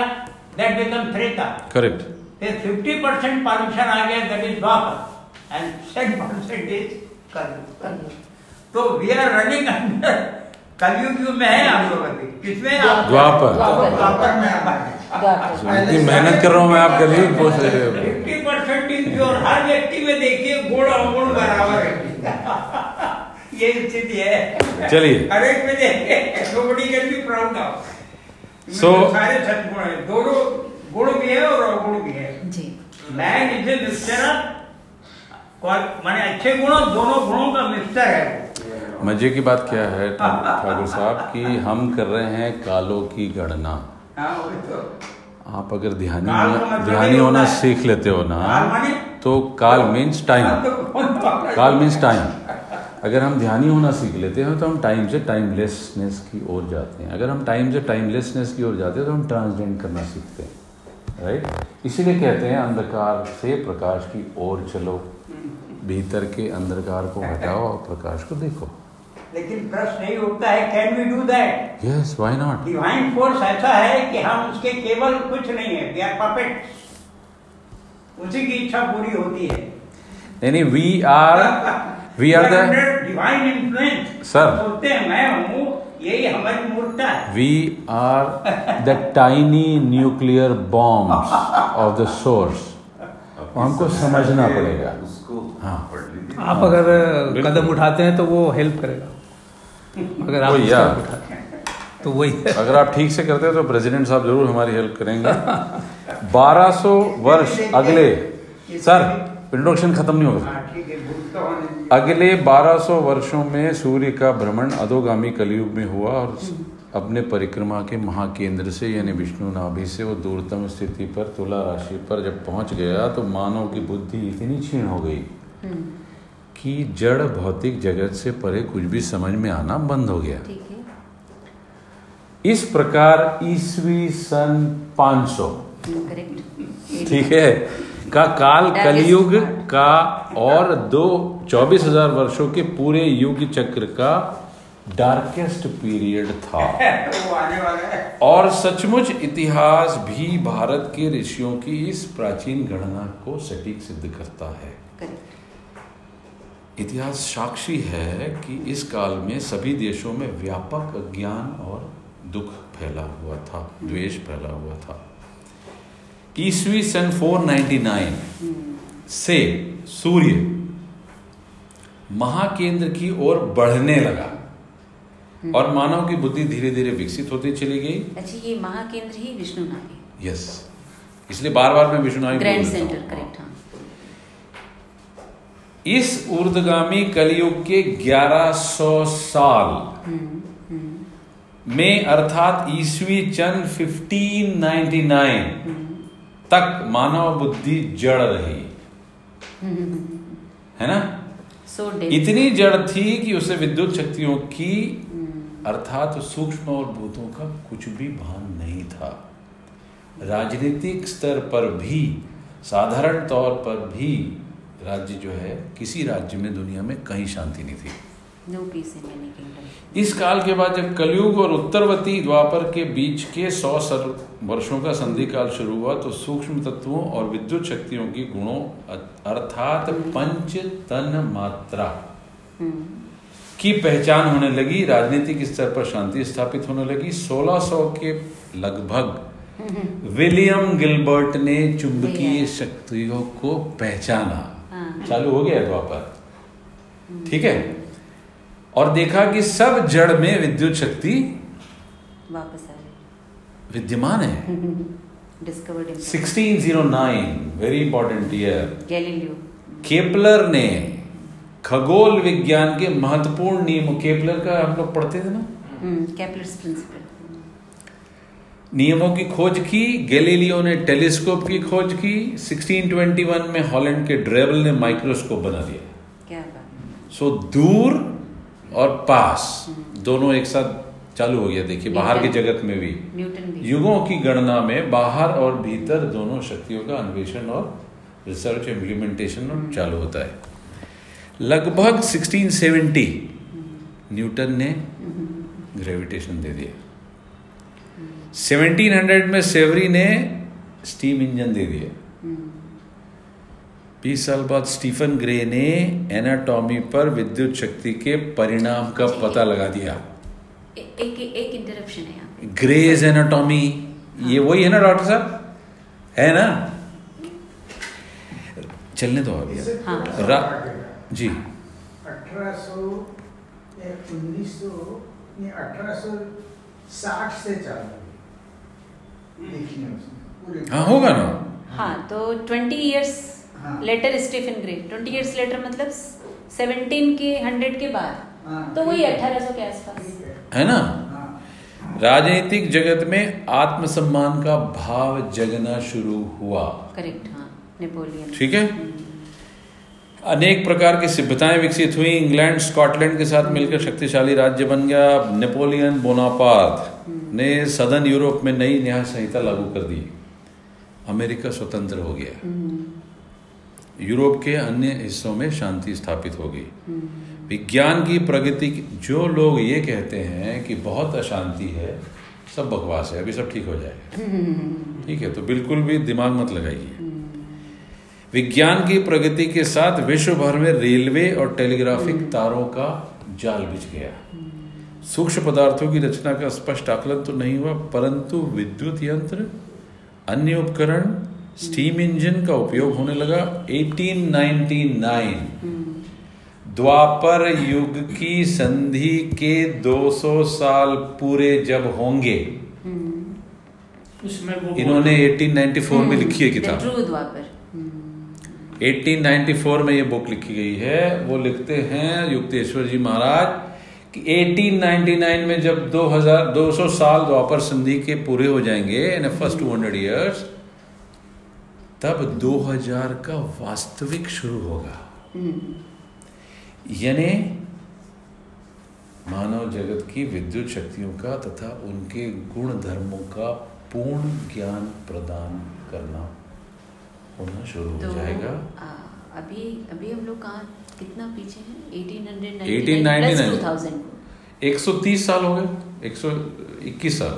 दैट बिकम त्रेता, करेक्ट। फिर 50% पॉल्यूशन आ गया, that is Dwapar, and 10% is Kalyug. तो वी आर रनिंग अंडर कलयुग में है हम लोग अभी, किसमें? द्वापर में हम हैं। मेहनत कर रहा हूँ मैं, आप कलयुग पहुँच रहे हो। 50% इनक्योर, हर व्यक्ति में देखिए गुण अवगुण बराबर है, ये स्थिति है। चलिए, करेक्ट में देखे प्राउड ऑफ सारे सदगुण है, दोनों गुण भी है और अवगुण भी है जी। मैन इज ए मिक्सचर, माने अच्छे गुणों दोनों गुणों का मिक्सचर है। मजे की बात क्या है ठाकुर साहब कि हम कर रहे हैं कालों की गणना। तो आप अगर ध्यानी होना सीख लेते हो ना, तो kaal means time, kaal means time. अगर हम ध्यानी होना सीख लेते हैं तो हम टाइम से टाइमलेसनेस की ओर जाते हैं। अगर हम टाइम से टाइमलेसनेस की ओर जाते हैं तो हम ट्रांसजेंड करना सीखते हैं, राइट। इसीलिए कहते हैं अंधकार से प्रकाश की ओर चलो, भीतर के अंधकार को हटाओ और प्रकाश को देखो। लेकिन प्रश्न यही उठता है, can we do that? Yes, why not? Divine force ऐसा है कि हम उसके केवल कुछ नहीं है, वी आर परफेक्ट, उसी की इच्छा पूरी होती है। यानी we are divine influence sir, सोचते हैं मैं हूँ, यही हमारी मूर्खता है। We are the tiny nuclear bombs of the source, हमको समझना पड़ेगा उसको। हाँ, आप अगर कदम उठाते हैं तो वो हेल्प करेगा, अगर आप कदम उठाते हैं तो वही। अगर आप ठीक से करते हैं तो प्रेसिडेंट साहब जरूर हमारी हेल्प करेंगे। 1200 वर्ष अगले, सर इंट्रोडक्शन खत्म नहीं होगा। अगले 1200 वर्षों में सूर्य का भ्रमण अधोगामी कलयुग में हुआ और अपने परिक्रमा के महाकेंद्र से यानी विष्णु नाभि से वो दूरतम स्थिति पर तुला राशि पर जब पहुंच गया, तो मानव की बुद्धि इतनी क्षीण हो गई कि जड़ भौतिक जगत से परे कुछ भी समझ में आना बंद हो गया। इस प्रकार ईस्वी सन 500, ठीक है, का काल कलयुग का और 24,000 वर्षों के पूरे युग चक्र का डार्केस्ट पीरियड था। और सचमुच इतिहास भी भारत के ऋषियों की इस प्राचीन गणना को सटीक सिद्ध करता है। इतिहास साक्षी है कि इस काल में सभी देशों में व्यापक अज्ञान और दुख फैला हुआ था, द्वेष फैला हुआ था। ईस्वी सन 499 से सूर्य महाकेंद्र की ओर बढ़ने लगा और मानव की बुद्धि धीरे धीरे विकसित होती चली गई। अच्छा, ये महाकेंद्र ही विष्णु नाभि। यस, इसलिए बार बार मैं विष्णु नाभि ग्रैंड सेंटर, करेक्ट। इस ऊर्ध्वगामी कलयुग के 1100 साल में अर्थात ईस्वी सन 1599 तक मानव बुद्धि जड़ रही, है ना। इतनी जड़ थी कि उसे विद्युत शक्तियों की अर्थात सूक्ष्म और भूतों का कुछ भी भान नहीं था। राजनीतिक स्तर पर भी, साधारण तौर पर भी, राज्य जो है, किसी राज्य में दुनिया में कहीं शांति नहीं थी। इस काल के बाद जब कलयुग और उत्तरवती द्वापर के बीच के 100 वर्षों का संधि काल शुरू हुआ, तो सूक्ष्म तत्वों और विद्युत शक्तियों की गुणों अर्थात पंच तन मात्रा की पहचान होने लगी। राजनीतिक स्तर पर शांति स्थापित होने लगी। 1600 के लगभग विलियम गिलबर्ट ने चुंबकीय शक्तियों को पहचाना, चालू हो गया द्वापर, ठीक है, और देखा कि सब जड़ में विद्युत शक्ति वापस आ गई, विद्यमान है। 1609, very important year, Galileo. Kepler ने खगोल विज्ञान के महत्वपूर्ण नियमों, केपलर का हम लोग पढ़ते थे ना, केपलर्स प्रिंसिपल, नियमों की खोज की। गैलीलियो ने टेलीस्कोप की खोज की। 1621 में हॉलैंड के ड्रेबल ने माइक्रोस्कोप बना दिया। सो दूर और पास दोनों एक साथ चालू हो गया। देखिए बाहर की जगत में भी न्यूटन भी युगों की गणना में बाहर और भीतर दोनों शक्तियों का अन्वेषण और रिसर्च इम्प्लीमेंटेशन चालू होता है। लगभग 1670 न्यूटन ने ग्रेविटेशन दे दिया। 1700 में सेवरी ने स्टीम इंजन दे दिया। 20 साल बाद स्टीफन ग्रे ने एनाटॉमी पर विद्युत शक्ति के परिणाम का पता लगा दिया। एक इंटरप्शन है यहाँ, ग्रेज एनाटॉमी। हाँ। ये वही है ना डॉक्टर साहब, है ना? चलने दो अभी। हाँ। जी 1860 से चालू। हाँ होगा ना। हाँ तो 20 years later Stephen Gray, 20 years later मतलब 1700 के बाद, तो वही 1800 के आसपास है ना। राजनीतिक जगत में आत्मसम्मान का भाव जगना शुरू हुआ। करेक्ट। हाँ नेपोलियन। ठीक है। अनेक प्रकार की सभ्यताएं विकसित हुई। इंग्लैंड स्कॉटलैंड के साथ मिलकर शक्तिशाली राज्य बन गया। नेपोलियन बोनापार्ट ने सदर्न यूरोप में नई न्याय संहिता लागू कर दी। अमेरिका स्वतंत्र हो गया। यूरोप के अन्य हिस्सों में शांति स्थापित हो गई। विज्ञान की प्रगति। जो लोग ये कहते हैं कि बहुत अशांति है, सब बकवास है, अभी सब ठीक हो जाएगा, ठीक है, तो बिल्कुल भी दिमाग मत लगाइए। विज्ञान की प्रगति के साथ विश्व भर में रेलवे और टेलीग्राफिक तारों का जाल बिछ गया। सूक्ष्म पदार्थों की रचना का स्पष्ट आकलन तो नहीं हुआ, परंतु विद्युत यंत्र, अन्य उपकरण, स्टीम इंजन का उपयोग होने लगा। 1899 द्वापर युग की संधि के 200 साल पूरे जब होंगे, इन्होंने 1894 में लिखी है किताब। 1894 में ये बुक लिखी गई है। वो लिखते हैं युक्तेश्वर जी महाराज कि 1899 में जब 200 साल द्वापर संधि के पूरे हो जाएंगे, इन फर्स्ट 200 years, तब 2000 का वास्तविक शुरू होगा। यानी मानव जगत की विद्युत शक्तियों का तथा उनके गुण धर्मों का पूर्ण ज्ञान प्रदान करना होना शुरू हो जाएगा। अभी हम लोग कहाँ कितना पीछे हैं? 1899 130 साल हो गए, 121 साल,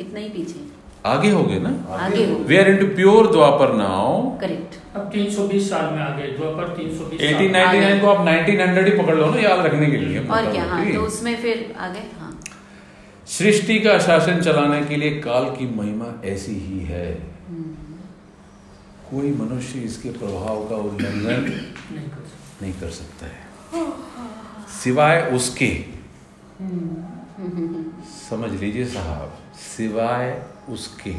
इतना ही पीछे है। आगे हो गए ना, आगे हो गए। We are into pure Dwapar now. Correct. अब 320 साल में आ गए द्वापर। 320 1899 को आप 1900 ही पकड़ लो ना, याद रखने के लिए। और क्या? हाँ तो उसमें फिर आ गए। हाँ सृष्टि का शासन चलाने के लिए काल की महिमा ऐसी ही है, कोई मनुष्य इसके प्रभाव का उल्लंघन नहीं कर सकता है, सिवाय उसके, समझ लीजिए साहब, सिवाय उसके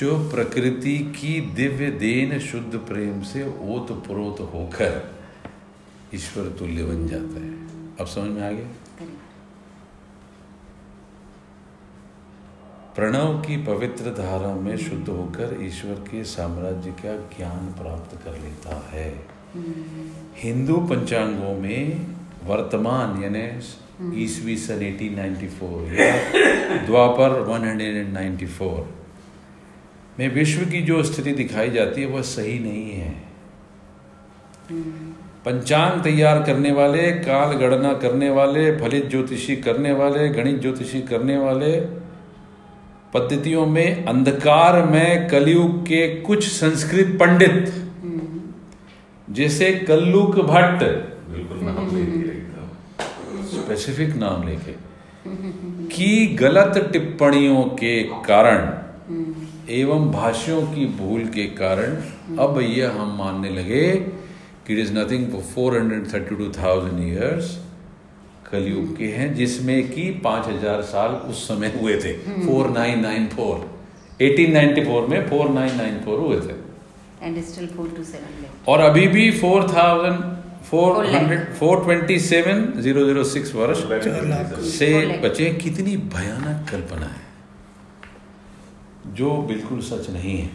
जो प्रकृति की दिव्य देन शुद्ध प्रेम से ओतप्रोत होकर ईश्वर तुल्य बन जाता है। अब समझ में आ गया। प्रणव की पवित्र धारा में शुद्ध होकर ईश्वर के साम्राज्य का ज्ञान प्राप्त कर लेता है। हिंदू पंचांगों में वर्तमान यानी ईस्वी सन 1894 या द्वापर 194 में विश्व की जो स्थिति दिखाई जाती है वह सही नहीं है। पंचांग तैयार करने वाले, काल गणना करने वाले, फलित ज्योतिषी करने वाले, गणित ज्योतिषी करने वाले पद्धतियों में अंधकार में कलयुग के कुछ संस्कृत पंडित जैसे कल्लुक भट्ट, बिल्कुल स्पेसिफिक नाम लेके, की गलत टिप्पणियों के कारण एवं भाष्यों की भूल के कारण अब यह हम मानने लगे कि it is nothing for 432,000 years कलयुग के हैं, जिसमें कि 5,000 साल उस समय हुए थे। 4994 1894 में 4994 हुए थे। And still 427 और अभी भी 4,427,006 वर्ष से बचे। कितनी भयानक कल्पना है जो बिल्कुल सच नहीं है।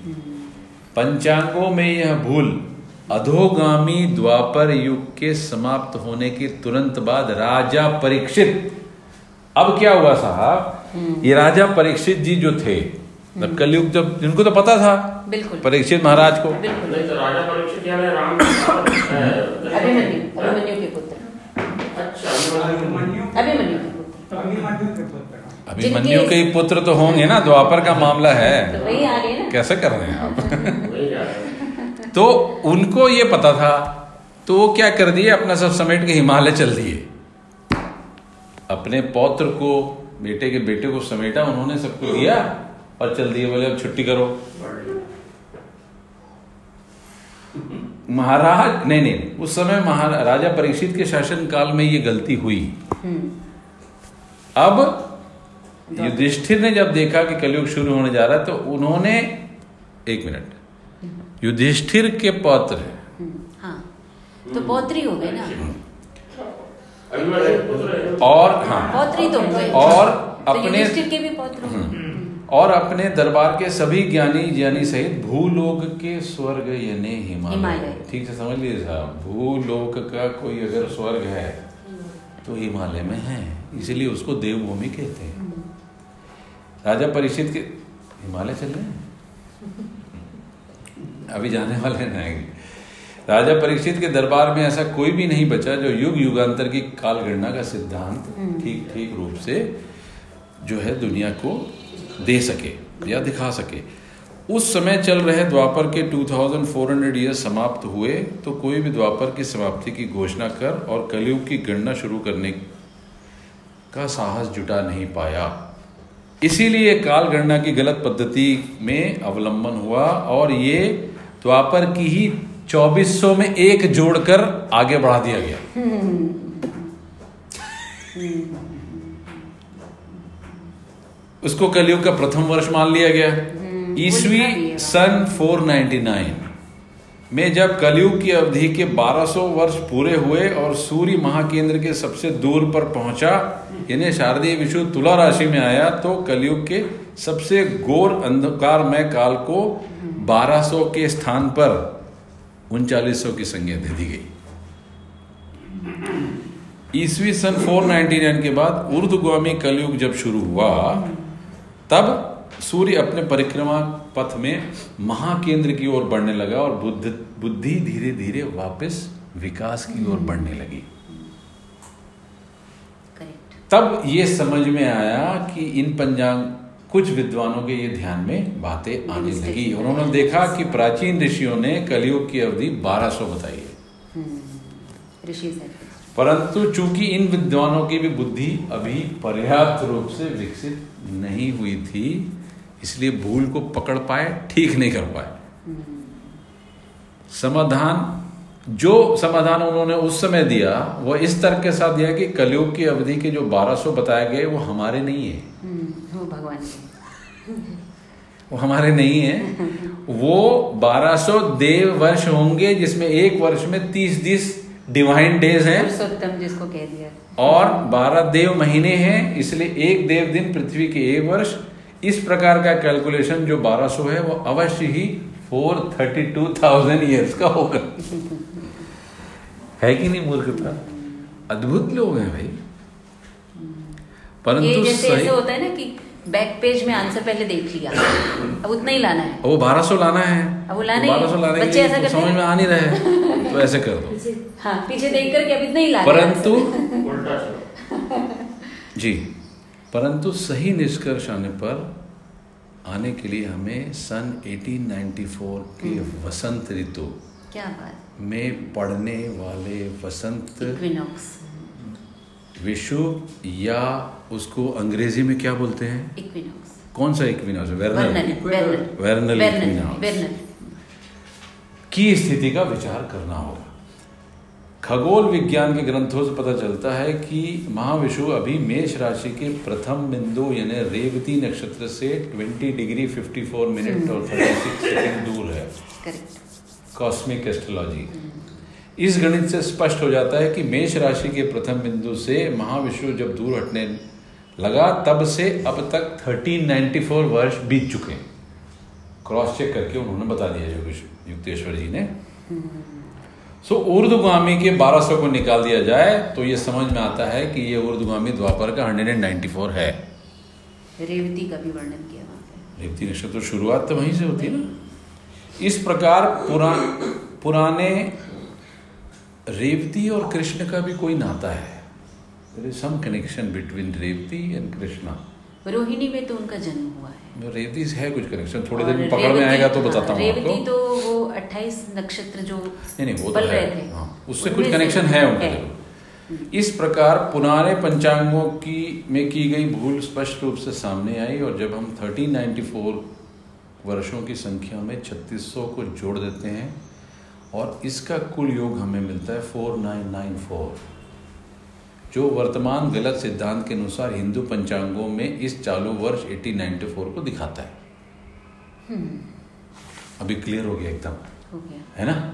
पंचांगों में यह भूल अधोगामी द्वापर युग के समाप्त होने के तुरंत बाद राजा परीक्षित, अब क्या हुआ साहब, ये राजा परीक्षित जी जो थे तब कलयुग, जब इनको तो पता था बिल्कुल परीक्षित महाराज को, नहीं तो राजा परीक्षित जी ने राम अभिमन्यु के पुत्र तो होंगे ना, द्वापर का मामला है, कैसे कर रहे हैं आप। तो उनको ये पता था, तो वो क्या कर दिए, अपना सब समेट के हिमालय चल दिए, अपने पौत्र को, बेटे के बेटे को समेटा, उन्होंने सबको दिया और चल दिए, बोले अब छुट्टी करो महाराज। नहीं नहीं, उस समय महाराज राजा परीक्षित के शासन काल में ये गलती हुई। अब युधिष्ठिर ने जब देखा कि कलयुग शुरू होने जा रहा है, तो उन्होंने, एक मिनट, युधिष्ठिर के पौत्र है, हाँ, तो पौत्री हो गए ना, और हाँ पौत्री तो, और अपने युधिष्ठिर के भी पौत्र हो, और अपने दरबार के सभी ज्ञानी ज्ञानी सहित भूलोक के स्वर्ग यानी हिमालय, ठीक से समझ लीजिए साहब, भूलोक का कोई अगर स्वर्ग है तो हिमालय में है, इसीलिए उसको देवभूमि कहते हैं। राजा परीक्षित के हिमालय चल रहे हैं, अभी जाने वाले हैं। राजा परीक्षित के दरबार में ऐसा कोई भी नहीं बचा जो युग युगांतर की कालगणना का सिद्धांत ठीक ठीक रूप से जो है दुनिया को दे सके या दिखा सके। उस समय चल रहे द्वापर के 2400 ईयर्स समाप्त हुए, तो कोई भी द्वापर की समाप्ति की घोषणा कर और कलयुग की गणना शुरू करने का साहस जुटा नहीं पाया, इसीलिए काल गणना की गलत पद्धति में अवलंबन हुआ, और ये द्वापर की ही 2400 में एक जोड़कर आगे बढ़ा दिया गया। उसको कलयुग का प्रथम वर्ष मान लिया गया। ईस्वी सन 499 में जब कलयुग की अवधि के 1200 वर्ष पूरे हुए और सूर्य महाकेंद्र के सबसे दूर पर पहुंचा, यानी शारदीय विषु तुला राशि में आया, तो कलयुग के सबसे घोर अंधकारमय काल को 1200 के स्थान पर 3900 की संज्ञा दे दी गई। ईस्वी सन 499 के बाद ऊर्ध्वगामी कलयुग जब शुरू हुआ, तब सूर्य अपने परिक्रमा पथ में महाकेंद्र की ओर बढ़ने लगा और बुद्धि धीरे धीरे वापस विकास की ओर बढ़ने लगी। तब ये समझ में आया कि इन पंचांग, कुछ विद्वानों के ये ध्यान में बातें आने लगी। उन्होंने देखा कि प्राचीन ऋषियों ने कलयुग की अवधि 1200 बताई है, परंतु चूंकि इन विद्वानों की भी बुद्धि अभी पर्याप्त रूप से विकसित नहीं हुई थी, इसलिए भूल को पकड़ पाए, ठीक नहीं कर पाए। समाधान उन्होंने उस समय दिया, वो इस तर्क के साथ दिया कि कलयुग की अवधि के जो 1200 बताए गए वो हमारे नहीं है, वो भगवान वो हमारे नहीं है, वो 1200 देव वर्ष होंगे, जिसमें एक वर्ष में 30 डिवाइन डेज हैं, जिसको कह दिया, और 12 देव महीने हैं, इसलिए एक देव दिन पृथ्वी के एक वर्ष। इस प्रकार का कैलकुलेशन जो 1200 है वो अवश्य ही 432,000 ईयर्स का होगा। है कि नहीं मूर्खता, अद्भुत लोग हैं भाई। परंतु जैसे ऐसे होता है ना कि बैक पेज में आंसर पहले देख लिया, अब उतना ही लाना है, वो 1200 लाना है, अब वो लाना है, बच्चे ऐसा करते हैं, समझ में आ नहीं रहे तो ऐसे कर दो, हाँ, पीछे देख करके अब इतना ही लाना। परंतु सही निष्कर्ष आने के लिए हमें सन 1894 के वसंत ऋतु में पढ़ने वाले वसंत विषु, या उसको अंग्रेजी में क्या बोलते हैं, इक्विनॉक्स, कौन सा इक्विनॉक्स, वेर्नल इक्विनॉक्स की स्थिति का विचार करना होगा। खगोल विज्ञान के ग्रंथों से पता चलता है कि महाविषु अभी मेष राशि के प्रथम बिंदु यानी रेवती नक्षत्र से 20°54' और 36" दूर है। कॉस्मिक एस्ट्रोलॉजी, इस गणित से स्पष्ट हो जाता है कि मेष राशि के प्रथम बिंदु से महाविषु जब दूर हटने लगा, तब से अब तक 1394 वर्ष बीत चुके हैं। क्रॉस चेक करके उन्होंने बता दिया, जो युक्तेश्वर जी ने सो ऊर्ध्वगामी के 1200 को निकाल दिया जाए तो ये समझ में आता है कि ये ऊर्ध्वगामी द्वापर का 194 है। रेवती का भी वर्णन किया वहाँ पे। रेवती नक्षत्र शुरुआत तो वहीं से होती है ना। इस प्रकार पुराने रेवती और कृष्ण का भी कोई नाता है। There is some connection between Revati and Krishna. Rohini में तो उनका जन्म हुआ है। रेवती से है कुछ कनेक्शन, थोड़ी देर में पकड़ में आएगा तो बताता हूँ। रेवती तो वो 28 नक्षत्र जो बल रहे थे, हाँ, उससे कुछ कनेक्शन है उनका। इस प्रकार पुराने पंचांगों की में की गई भूल स्पष्ट रूप से सामने आई और जब हम 1394 वर्षों की संख्या में 3600 को जोड़ देते हैं और इसका कुल योग हमें मिलता है 4994, जो वर्तमान गलत सिद्धांत के अनुसार हिंदू पंचांगों में इस चालू वर्ष 1894 को दिखाता है। अभी क्लियर हो गया एकदम, है ना।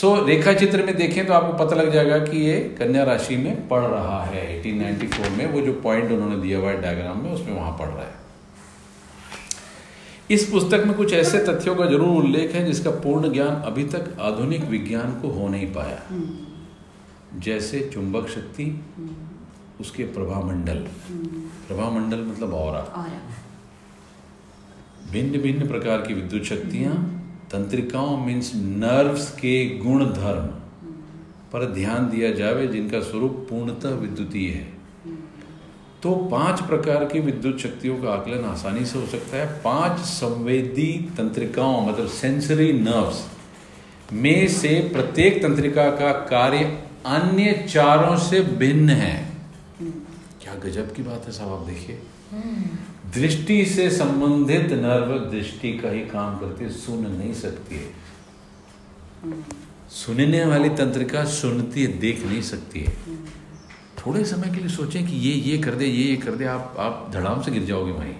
सो रेखा चित्र में देखें तो आपको पता लग जाएगा कि ये कन्या राशि में पड़ रहा है। 1894 में वो जो पॉइंट उन्होंने दिया हुआ है डायग्राम में, उसमें वहां पड़ रहा है। इस पुस्तक में कुछ ऐसे तथ्यों का जरूर उल्लेख है जिसका पूर्ण ज्ञान अभी तक आधुनिक विज्ञान को हो नहीं पाया, जैसे चुंबक शक्ति, उसके प्रभामंडल। प्रभामंडल मतलब ऑरा, भिन्न भिन्न प्रकार की विद्युत शक्तियां, तंत्रिकाओं मीन्स नर्व्स के गुण धर्म पर ध्यान दिया जावे जिनका स्वरूप पूर्णतः विद्युतीय है, तो 5 प्रकार की विद्युत शक्तियों का आकलन आसानी से हो सकता है। 5 संवेदी तंत्रिकाओं मतलब सेंसरी नर्व्स में से प्रत्येक तंत्रिका का कार्य अन्य 4 से भिन्न है। क्या गजब की बात है साहब, आप देखिए। दृष्टि से संबंधित नर्व दृष्टि का ही काम करती है, सुन नहीं सकती है। सुनने वाली तंत्रिका सुनती है, देख नहीं सकती है। थोड़े समय के लिए सोचें कि ये कर दे, ये कर दे, आप धड़ाम से गिर जाओगे वहीं।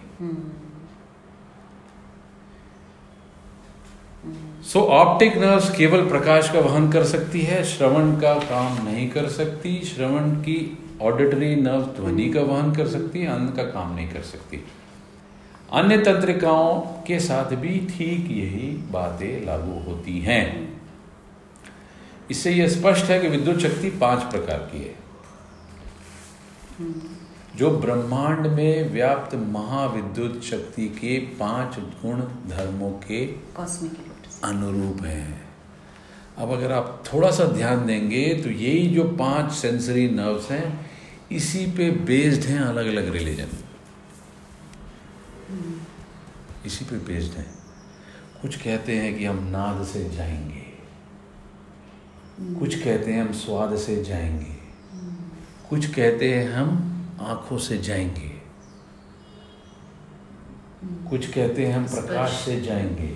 सो ऑप्टिक नर्व्स केवल प्रकाश का वहन कर सकती है, श्रवण का काम नहीं कर सकती। श्रवण की ऑडिटरी नर्व ध्वनि का वहन कर सकती है, अंध का काम नहीं कर सकती। अन्य तंत्रिकाओं के साथ भी ठीक यही बातें लागू होती हैं। इससे यह स्पष्ट है कि विद्युत शक्ति 5 प्रकार की है, जो ब्रह्मांड में व्याप्त महाविद्युत शक्ति के 5 गुण धर्मों के अनुरूप हैं। अब अगर आप थोड़ा सा ध्यान देंगे तो यही जो 5 सेंसरी नर्व्स हैं, इसी पे बेस्ड हैं अलग अलग रिलीजन, इसी पे बेस्ड हैं। कुछ कहते हैं कि हम नाद से जाएंगे, कुछ कहते हैं हम स्वाद से जाएंगे, कुछ कहते हैं हम आंखों से जाएंगे, कुछ कहते हैं हम प्रकाश से जाएंगे,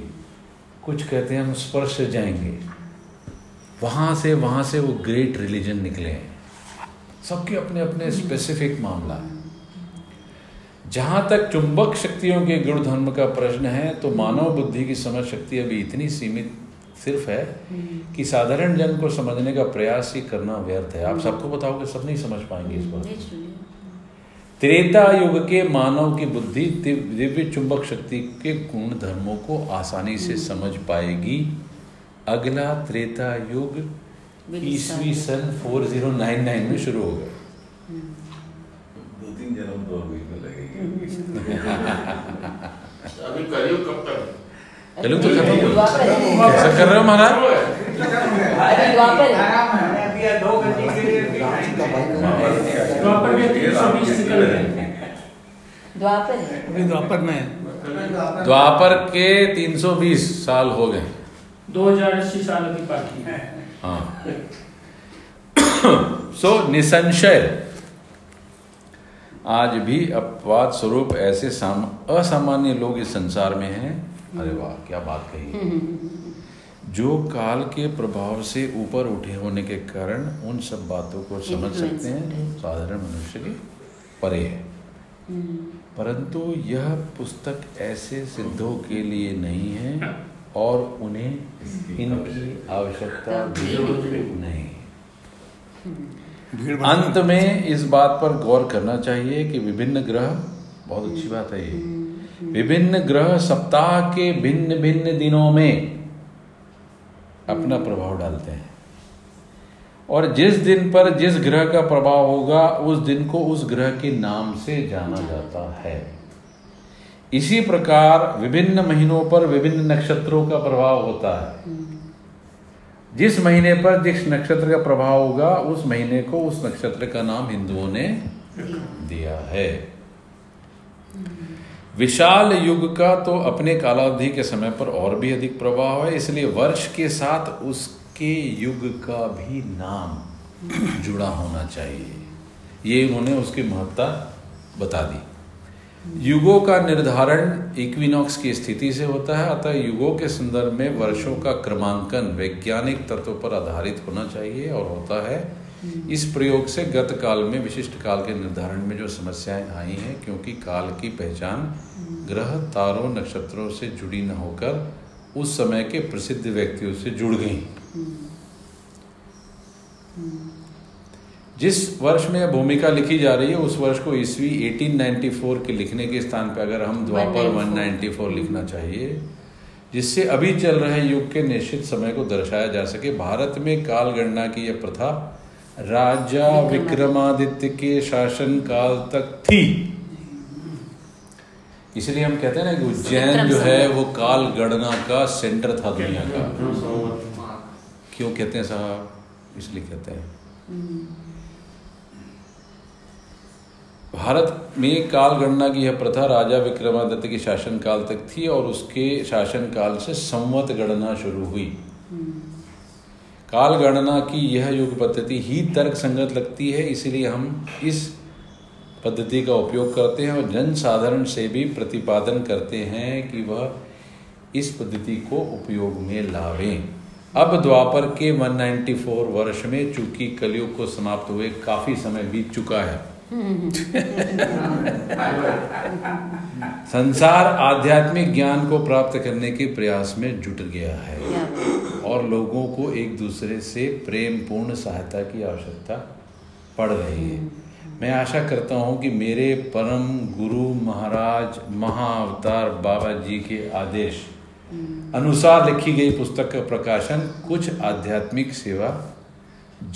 कुछ कहते हैं हम स्पर्श से जाएंगे। वहाँ से वो ग्रेट रिलीजन निकले हैं। सबके अपने अपने स्पेसिफिक मामला है। जहाँ तक चुंबक शक्तियों के गुण धर्म का प्रश्न है तो मानव बुद्धि की समझ शक्ति अभी इतनी सीमित सिर्फ है कि साधारण जन को समझने का प्रयास ही करना व्यर्थ है। आप सबको बताओगे, सब नहीं समझ पाएंगे इस बात। त्रेता युग के मानव की बुद्धि दिव्य चुंबक शक्ति के गुण धर्मों को आसानी से समझ पाएगी। अगला त्रेता युग ईस्वी सन 4099 में शुरू होगा। 2-3 जन्म तो अभी कलयुग कब तक? कलयुग तो खत्म हो गया। कर रहे हो महाराज? द्वापर के 320 साल हो गए, 2080 सालों की बाकी है। हाँ, सो निसंशय आज भी अपवाद स्वरूप ऐसे असामान्य लोग इस संसार में हैं। अरे वाह, क्या बात कही है। जो काल के प्रभाव से ऊपर उठे होने के कारण उन सब बातों को समझ सकते हैं, साधारण मनुष्य के परे है। परंतु यह पुस्तक ऐसे सिद्धों के लिए नहीं है और उन्हें इनकी आवश्यकता भी नहीं। अंत में इस बात पर गौर करना चाहिए कि विभिन्न ग्रह, बहुत अच्छी बात है ये, विभिन्न ग्रह सप्ताह के भिन्न भिन्न दिनों में अपना प्रभाव डालते हैं। और जिस दिन पर जिस ग्रह का प्रभाव होगा उस दिन को उस ग्रह के नाम से जाना जाता है। इसी प्रकार विभिन्न महीनों पर विभिन्न नक्षत्रों का प्रभाव होता है। जिस महीने पर जिस नक्षत्र का प्रभाव होगा उस महीने को उस नक्षत्र का नाम हिंदुओं ने दिया है। विशाल युग का तो अपने कालावधि के समय पर और भी अधिक प्रभाव है, इसलिए वर्ष के साथ उसके युग का भी नाम जुड़ा होना चाहिए। ये उन्होंने उसकी महत्ता बता दी। युगों का निर्धारण इक्विनॉक्स की स्थिति से होता है, अतः युगों के संदर्भ में वर्षों का क्रमांकन वैज्ञानिक तत्व पर आधारित होना चाहिए और होता है। इस प्रयोग से गत काल में विशिष्ट काल के निर्धारण में जो समस्याएं आई हैं, क्योंकि काल की पहचान ग्रह, तारों, नक्षत्रों से जुड़ी न होकर उस समय के प्रसिद्ध व्यक्तियों से जुड़ गई। जिस वर्ष में यह भूमिका लिखी जा रही है उस वर्ष को ईस्वी 1894 के लिखने के स्थान पर अगर हम द्वापर 194 लिखना चाहिए, जिससे अभी चल रहे युग के निश्चित समय को दर्शाया जा सके। भारत में काल गणना की यह प्रथा राजा विक्रमादित्य के शासन काल तक थी। इसलिए हम कहते हैं ना कि उज्जैन जो है वो काल गणना का सेंटर था दुनिया का। क्यों कहते हैं साहब? इसलिए कहते हैं भारत में काल गणना की यह प्रथा राजा विक्रमादित्य के शासन काल तक थी और उसके शासन काल से संवत गणना शुरू हुई। काल गणना की यह युग पद्धति ही तर्क संगत लगती है, इसीलिए हम इस पद्धति का उपयोग करते हैं और जन साधारण से भी प्रतिपादन करते हैं कि वह इस पद्धति को उपयोग में लावें। अब द्वापर के 194 वर्ष में चूंकि कलयुग को समाप्त हुए काफी समय बीत चुका है, संसार आध्यात्मिक ज्ञान को प्राप्त करने के प्रयास में जुट गया है और लोगों को एक दूसरे से प्रेम पूर्ण सहायता की आवश्यकता पड़ रही है। मैं आशा करता हूं कि मेरे परम गुरु महाराज महाअवतार बाबा जी के आदेश अनुसार लिखी गई पुस्तक का प्रकाशन कुछ आध्यात्मिक सेवा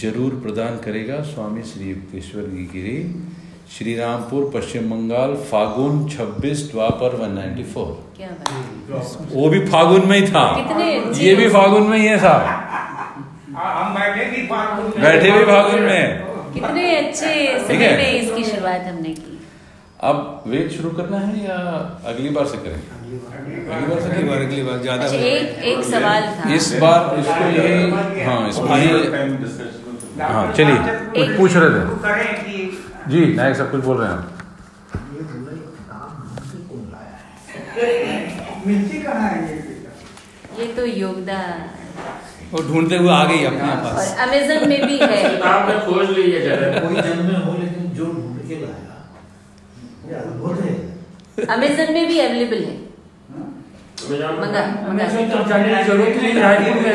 जरूर प्रदान करेगा। स्वामी श्री युक्तेश्वर गिरी, श्री रामपुर, पश्चिम बंगाल, फागुन 26 द्वापर 194। क्या बात, वो भी फागुन में ही था, ये भी फागुन में ही है साहब, बैठे भी फागुन में। कितने अच्छे समय में इसकी शुरुआत हमने की। अब वेट शुरू करना है या अगली बार से करें? अगली बार ज्यादा एक सवाल था इस बार, इसको ये हाँ इसमें हाँ चलिए पूछ रहे थे जी नायक साहब, कुछ बोल रहे हैं आप? ये तो योगदा वो ढूंढते हुए आ गई अपने पास, अमेज़न में भी है, आपने खोज ली है जरा, कोई जन्म में हो लेकिन जो ढूंढ के लाया अमेज़न में भी अवेलेबल है,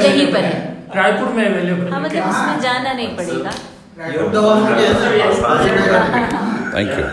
यहीं पर है, रायपुर में अवेलेबल। हाँ मतलब उसमें जाना नहीं पड़ेगा। Thank you.